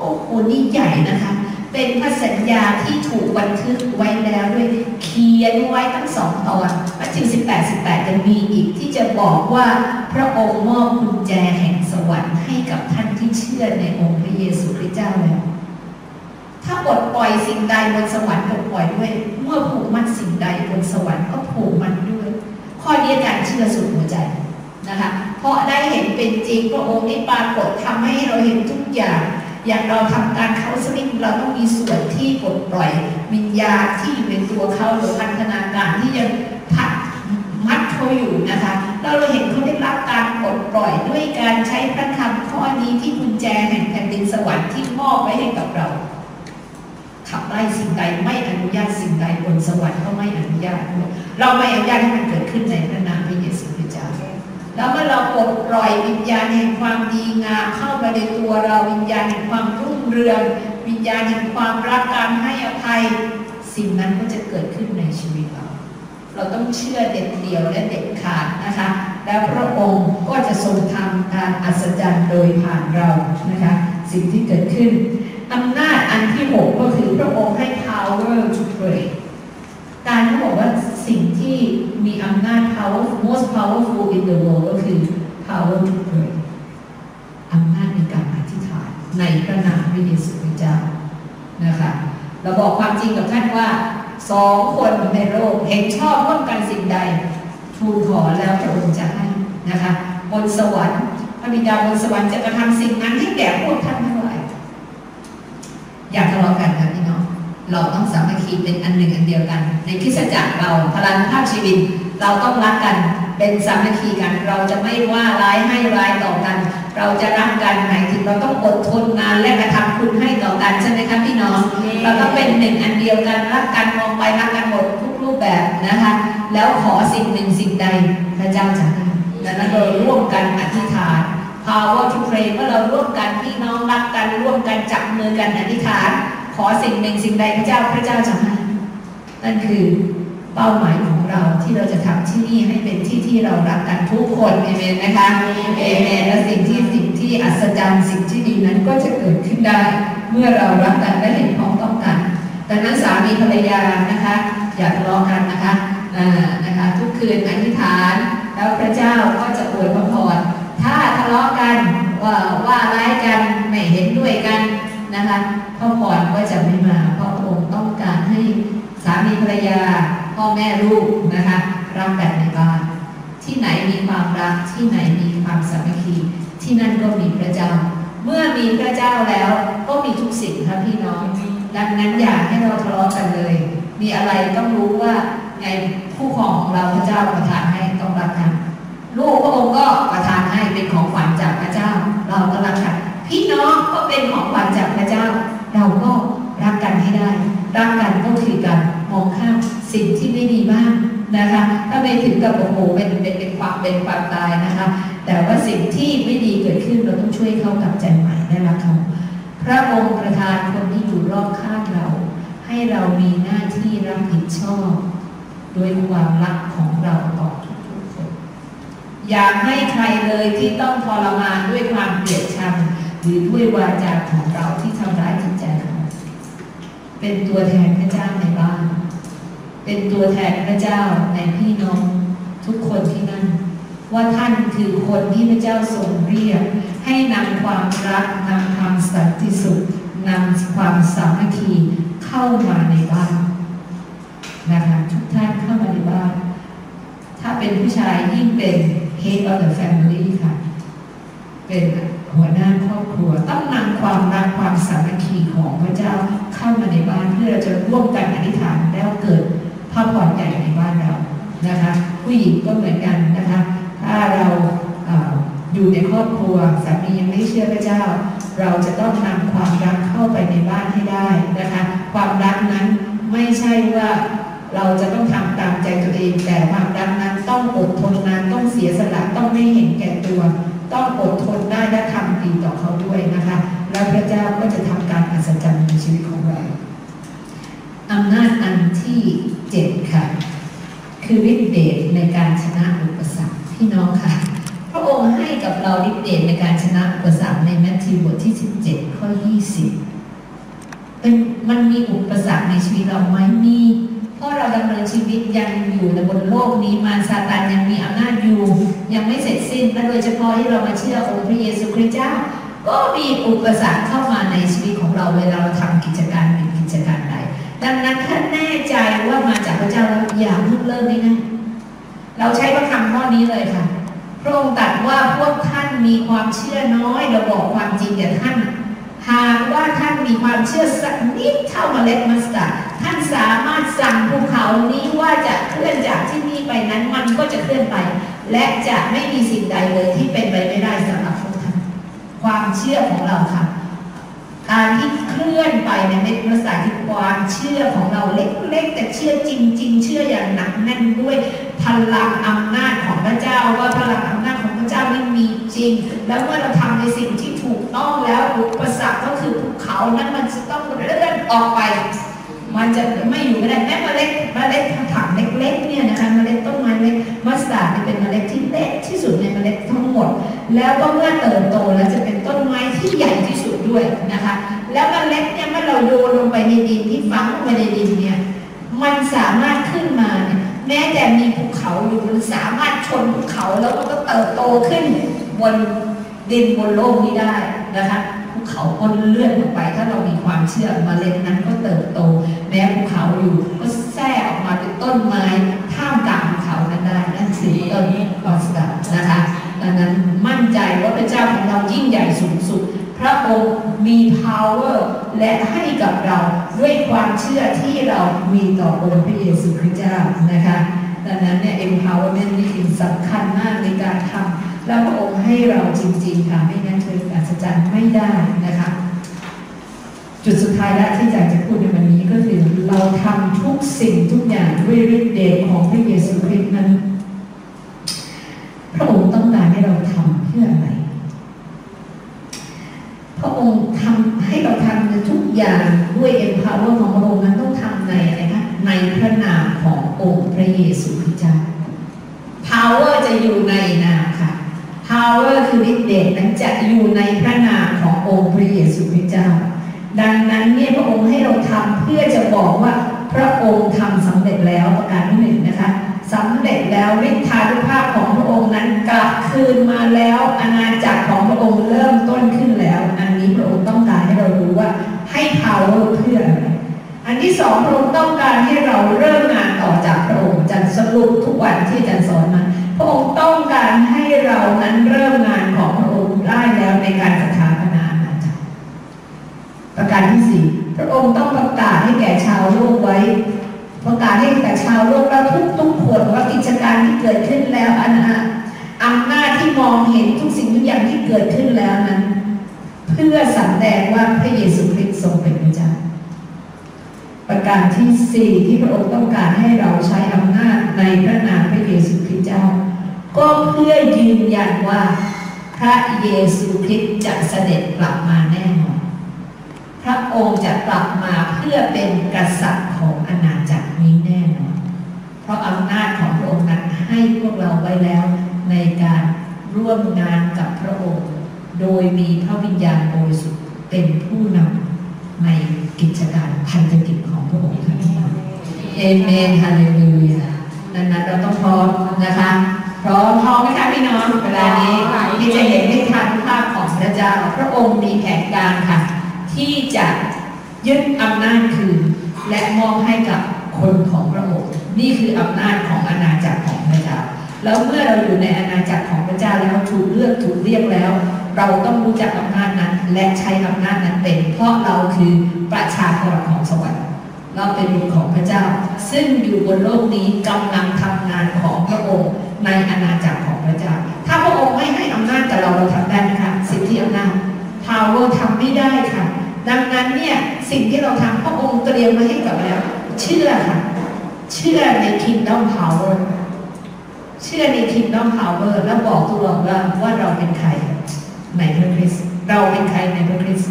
โอ้โหนี่ใหญ่นะคะเป็นพระสัญญาที่ถูกบันทึกไว้แล้วด้วยเขียนไว้ทั้งสองตอนมัทธิว18:18จะมีอีกที่จะบอกว่าพระองค์มอบกุญแจแห่งสวรรค์ให้กับท่านที่เชื่อในองค์พระเยซูคริสต์เจ้าแล้วถ้าปลดปล่อยสิ่งใดบนสวรรค์ปลดปล่อยด้วยเมื่อผูกมัดสิ่งใดบนสวรรค์ก็ผูกมัดด้วยข้อนี้การเชื่อสุดหัวใจนะคะเพราะได้เห็นเป็นจริงพระองค์ได้ปรากฏทำให้เราเห็นทุกอย่างอย่างเราทำการเค้าสลิงเราต้องมีส่วนที่ปลดปล่อยวิญญาณที่อยู่ในตัวเขาหรือพันธนาการที่ยังพัดมัดเขาอยู่นะคะเราเห็นเขาได้รับการปลดปล่อยด้วยการใช้พระคำข้อนี้ที่กุญแจแห่งแผ่นดินสวรรค์ที่มอบไว้ให้กับเราขับไล่สิ่งใดไม่อนุญาตสิ่งใดบนสวรรค์ก็ไม่อนุญาตเราไม่อนุญาตให้มันเกิดขึ้นในพระนามพระเยซูคริสต์เจ้าแล้วเมื่อเราปลดปล่อยวิญญาณแห่งความดีงามเข้ามาในตัวเราวิญญาณแห่งความรุ่งเรืองวิญญาณแห่งความรักการให้อภัยสิ่งนั้นก็จะเกิดขึ้นในชีวิตเราเราต้องเชื่อเด็ดเดี่ยวและเด็ดขาดนะคะและพระองค์ก็จะทรงทำการอัศจรรย์โดยผ่านเรานะคะสิ่งที่เกิดขึ้นอำนาจอันที่6ก็คือพระองค์ให้ power to pray การที่บอกว่าสิ่งที่มีอำนาจ power most powerful in the world ก็คือ power to pray อำนาจในการอธิษฐานในพระนามพระเยซูคริสต์เจ้านะคะเราบอกความจริงกับท่านว่า2คนในโลกเห็นชอบร่วมกันสิ่งใดทูลขอแล้วพระองค์จะให้นะคะบนสวรรค์พระบิดาบนสวรรค์จะกระทำสิ่งนั้นให้แก่พวกท่านทั้งหลายอยากทะเลาะกันนะพี่น้องเราต้องสามัคคีเป็นอันหนึ่งอันเดียวกันในคริสตจักรเราพลังภาพชีวิตเราต้องรักกัน เป็นสามัคคีกันเราจะไม่ว่าร้ายให้ร้ายต่อกันเราจะรักกันหมายถึงเราต้องอดทนงานและกระทำคุณให้ต่อกันใช่ไหมคะพี่น้องเราก็เป็นหนึ่งอันเดียวกันรักกันมองไปรักกันหมดทุกรูปแบบนะคะแล้วขอสิ่งหนึ่งสิ่งใดพระเจ้าจะให้ดังนั้นเราร่วมกันอธิษฐาน power to pray เมื่อเราร่วมกันพี่น้องรักกันร่วมกันจับมือกันอธิษฐานขอสิ่งหนึ่งสิ่งใดพระเจ้าจะให้นั่นคือเป้าหมายของเราที่เราจะทำที่นี่ให้เป็นที่ที่เรารักกันทุกคนเอเมนนะคะเอเมนและสิ่งที่อัศจรรย์สิ่งที่ดีนั้นก็จะเกิดขึ้นได้เมื่อเรารักกันและเห็นพ้องต้องกันดังนั้นสามีภรรยานะคะอย่าทะเลาะกันนะคะทุกคืนอธิษฐานแล้วพระเจ้าก็จะอวยพรถ้าทะเลาะกันว่าร้ายกันไม่เห็นด้วยกันนะคะพระพรก็จะไม่มาเพราะพระองค์ต้องการให้สามีภรรยาพ่อแม่ลูกนะคะรักกันในบ้านที่ไหนมีความรักที่ไหนมีความสามัคคีที่นั่นก็มีพระเจ้าเมื่อมีพระเจ้าแล้วก็มีทุกสิ่งครับพี่น้องดังนั้นอย่าให้เราทะเลาะกันเลยมีอะไรต้องรู้ว่าไงคู่ครองของเราพระเจ้าประทานให้ต้องรักกันลูกพระองค์ก็ประทานให้เป็นของขวัญจากพระเจ้าเราก็รักกันพี่น้องก็เป็นของขวัญจากพระเจ้าเราก็รักกันให้ได้รักกันก็ถือกันมองข้ามสิ่งที่ไม่ดีบ้างนะคะถ้าไม่ถึงกับโอ้โหเป็นความตายนะคะแต่ว่าสิ่งที่ไม่ดีเกิดขึ้นเราต้องช่วยเขากลับใจใหม่ได้ละเขาพระองค์ประทานคนที่อยู่รอบข้างเราให้เรามีหน้าที่รับผิดชอบโดยความรักของเราต่อทุกๆคนอยากให้ใครเลยที่ต้องทรมานด้วยความเกลียดชังหรือด้วยวาจาของเราที่ทำร้ายจิตใจเราเป็นตัวแทนพระเจ้าในบ้านเป็นตัวแทนพระเจ้าในพี่น้องทุกคนที่นั่นว่าท่านคือคนที่พระเจ้าทรงเรียกให้นำความรักนำความสันติสุขนำความสามัคคีเข้ามาในบ้านนะคะทุกท่านเข้ามาในบ้านถ้าเป็นผู้ชายยิ่งเป็น head of the family ค่ะเป็นหัวหน้าครอบครัวต้องนำความรักความสามัคคีของพระเจ้าเข้ามาในบ้านเพื่อจะร่วมกันอธิษฐานแล้วเกิดภาพใหญ่ในบ้านเรานะคะผู้หญิงก็เหมือนกันนะคะถ้าเราอยู่ในครอบครัวสามียังไม่เชื่อพระเจ้าเราจะต้องนำความรักเข้าไปในบ้านให้ได้นะคะความรักนั้นไม่ใช่ว่าเราจะต้องทำตามใจตัวเองแต่ความรักนั้นต้องอดทนนานต้องเสียสละต้องไม่เห็นแก่ตัวต้องอดทนได้และทำดีต่อเขาด้วยนะคะแล้วพระเจ้าก็จะทำการอัศจรรย์ในชีวิตของเราอำนาจอันที่7ค่ะคือฤทธิเดชในการชนะอุปสรรคพี่น้องค่ะพระองค์ให้กับเราฤทธิเดชในการชนะอุปสรรคในมัทธิวบทที่17ข้อ20มันมีอุปสรรคในชีวิตเราไหมมีเพราะเราดำเนินชีวิตยังอยู่ในบนโลกนี้มารซาตานยังมีอำนาจอยู่ยังไม่เสร็จสิ้นและโดยเฉพาะที่เรามาเชื่อองค์พระเยซูคริสต์เจ้าก็มีอุปสรรคเข้ามาในชีวิตของเราเวลาเราทำกิจการหนึ่งกิจการใดดังนั้นถ้าแน่ใจว่ามาจากพระเจ้าแล้วอย่าเพิ่งเลิกง่ายๆเราใช้พระคำข้อนี้เลยค่ะพระองค์ตรัสว่าพวกท่านมีความเชื่อน้อยเราบอกความจริงแก่ท่านหากว่าท่านมีความเชื่อสักนิดเท่าเมล็ดมัสตาร์ดท่านสามารถสั่งภูเขานี้ว่าจะเคลื่อนจากที่นี่ไปนั้นมันก็จะเคลื่อนไปและจะไม่มีสิ่งใดเลยที่เป็นไปไม่ได้สำหรับพวกท่านความเชื่อของเราค่ะการที่เคลื่อนไปในเมล็ดมัสตาร์ดที่ความเชื่อของเราเล็กๆแต่เชื่อจริงๆเชื่ออย่างหนักแน่นด้วยพลังอำนาจของพระเจ้าว่าพลังอำนาจของพระเจ้าไม่มีจริงแล้วเมื่อเราทำในสิ่งที่ถูกต้องแล้วอุปสรรคก็คือภูเขานั้นมันจะต้องเลื่อนออกไปมันจะไม่อยู่ไม่ได้แม้เมล็ดถังเล็กๆเนี่ยนะคะเมล็ดต้นไม้เล็กมัสตาร์ดเป็นเมล็ดที่เล็กที่สุดในเมล็ดทั้งหมดแล้วก็เมื่อเติบโตแล้วจะเป็นต้นไม้ที่ใหญ่ที่สุดด้วยนะคะแล้วเมล็ดเนี่ยเมื่อเราโยนลงไปในดินที่ฝังลงไปในดินเนี่ยมันสามารถขึ้นมาแม้แต่มีภูเขาอยู่มันสามารถชนภูเขาแล้วมันก็เติบโตขึ้นบนดินบนโลกนี้ได้นะคะภูเขาก็เลื่อนออกไปถ้าเรามีความเชื่อเมล็ดนั้นก็เติบโตแม้ภูเขาอยู่ก็แทร่ออกมาเป็นต้นไม้ท่ามกลางภูเขานั้นได้นั่นสิต้นมัสตาร์ดนะคะดังนั้นมั่นใจว่าพระเจ้าของเรายิ่งใหญ่สูงสุดพระองค์มี power และให้กับเราด้วยความเชื่อที่เรามีต่อองค์พระเยซูคริสต์เจ้านะคะ ดังนั้นเนี่ย empowerment นี่ถึงสำคัญมากในการทำแล้วพระองค์ให้เราจริงๆค่ะไม่งั้นเธอปราศจากไม่ได้นะคะจุดสุดท้ายและที่อยากจะพูดในวันนี้ก็คือเราทำทุกสิ่งทุกอย่างด้วยฤทธิ์เดชของพระเยซูคริสต์นั้นพระองค์ต้องการให้เราทำเพื่ออะไรพระองค์ทำให้เราทำทุกอย่างด้วย empower ของพระองค์นั้นต้องทำในอะไรคะในพระนามขององค์พระเยซูคริสต์เจ้า power จะอยู่ในนามค่ะ power คือฤทธิ์เดชนั้นจะอยู่ในพระนามขององค์พระเยซูคริสต์เจ้าดังนั้นเนี่ยพระองค์ให้เราทำเพื่อจะบอกว่าพระองค์ทำสำเร็จแล้วประการที่หนึ่งนะคะสำเร็จแล้วฤทธานุภาพของพระองค์นั้นกลับคืนมาแล้วอาณาจักรของพระองค์เริ่มต้นขึ้นแล้วอันนี้พระองค์ต้องการให้เรารู้ว่าให้ power เพื่ออะไรอันที่สองพระองค์ต้องการให้เราเริ่มงานต่อจากพระองค์จันสรุปทุกวันที่จันสอนมาพระองค์ต้องการให้เรานั้นเริ่มงานของพระองค์ได้แล้วในการสถาปนาอาณาจักรประการที่สี่พระองค์ต้องประกาศให้แก่ชาวโลกไว้ประกาศให้แต่ชาวโลกแล้วทุกคนว่ากิจการที่เกิดขึ้นแล้วอำนาจที่มองเห็นทุกสิ่งทุกอย่างที่เกิดขึ้นแล้วนั้นเพื่อสำแดงว่าพระเยซูคริสต์ทรงเป็นพระเจ้าประการที่สี่ที่พระองค์ต้องการให้เราใช้อำนาจในพระนามพระเยซูคริสต์เจ้าก็เพื่อยืนยันว่าพระเยซูคริสต์จะเสด็จกลับมาแน่นอนพระองค์จะกลับมาเพื่อเป็นกษัตริย์ของอาณาจักรนี้แน่นอนเพราะอำนาจของพระองค์นั้นให้พวกเราไว้แล้วในการร่วมงานกับพระองค์โดยมีพระวิญญาณบริสุทธิ์เป็นผู้นำในกิจการพันธกิจของพระองค์ทั้งหมดเอเมนฮาเลลูยานั้นเราต้องพร้อมนะคะพร้อมไหมคะพี่น้องเวลานี้ที่จะเห็นฤทธานุภาพของพระเจ้าพระองค์มีแผนการค่ะที่จะยึดอำนาจคืนและมอบให้กับคนของพระองค์นี่คืออำนาจของอาณาจักรของพระเจ้าแล้วเมื่อเราอยู่ในอาณาจักรของพระเจ้าแล้วถูกเลือกถูกเรียกแล้วเราต้องรู้จักอำนาจนั้นและใช้อำนาจนั้นเป็นเพราะเราคือประชากรของสวรรค์เราเป็นลูกของพระเจ้าซึ่งอยู่บนโลกนี้กำลังทำงานของพระองค์ในอาณาจักรของพระเจ้าถ้าพระองค์ไม่ให้อำนาจกับเราเราทำได้นะคะสิทธิอำนาจpower ทำไม่ได้ค่ะดังนั้นเนี่ยสิ่งที่เราทำพระองค์เตรียมมาให้กับเราเชื่อค่ะเชื่อใน Kingdom Power เชื่อใน Kingdom Power แล้วบอกตัวเราว่าเราเป็นใครในพระคริสต์เราเป็นใครในพระคริสต์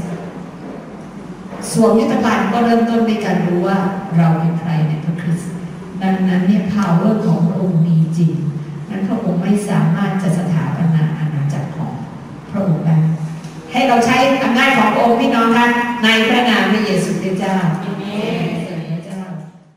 สวมยุทธภัณฑ์ก็เริ่มต้นในการรู้ว่าเราเป็นใครในพระคริสต์ดังนั้นเนี่ย power ของพระองค์มีจริงนั้นพระองค์ไม่สามารถจะสถาปนาอาณาจักรของพระองค์ได้ให้เราใช้อำนาจขององค์พี่น้องท่านในพระนามพระเยซูคริสต์เจ้า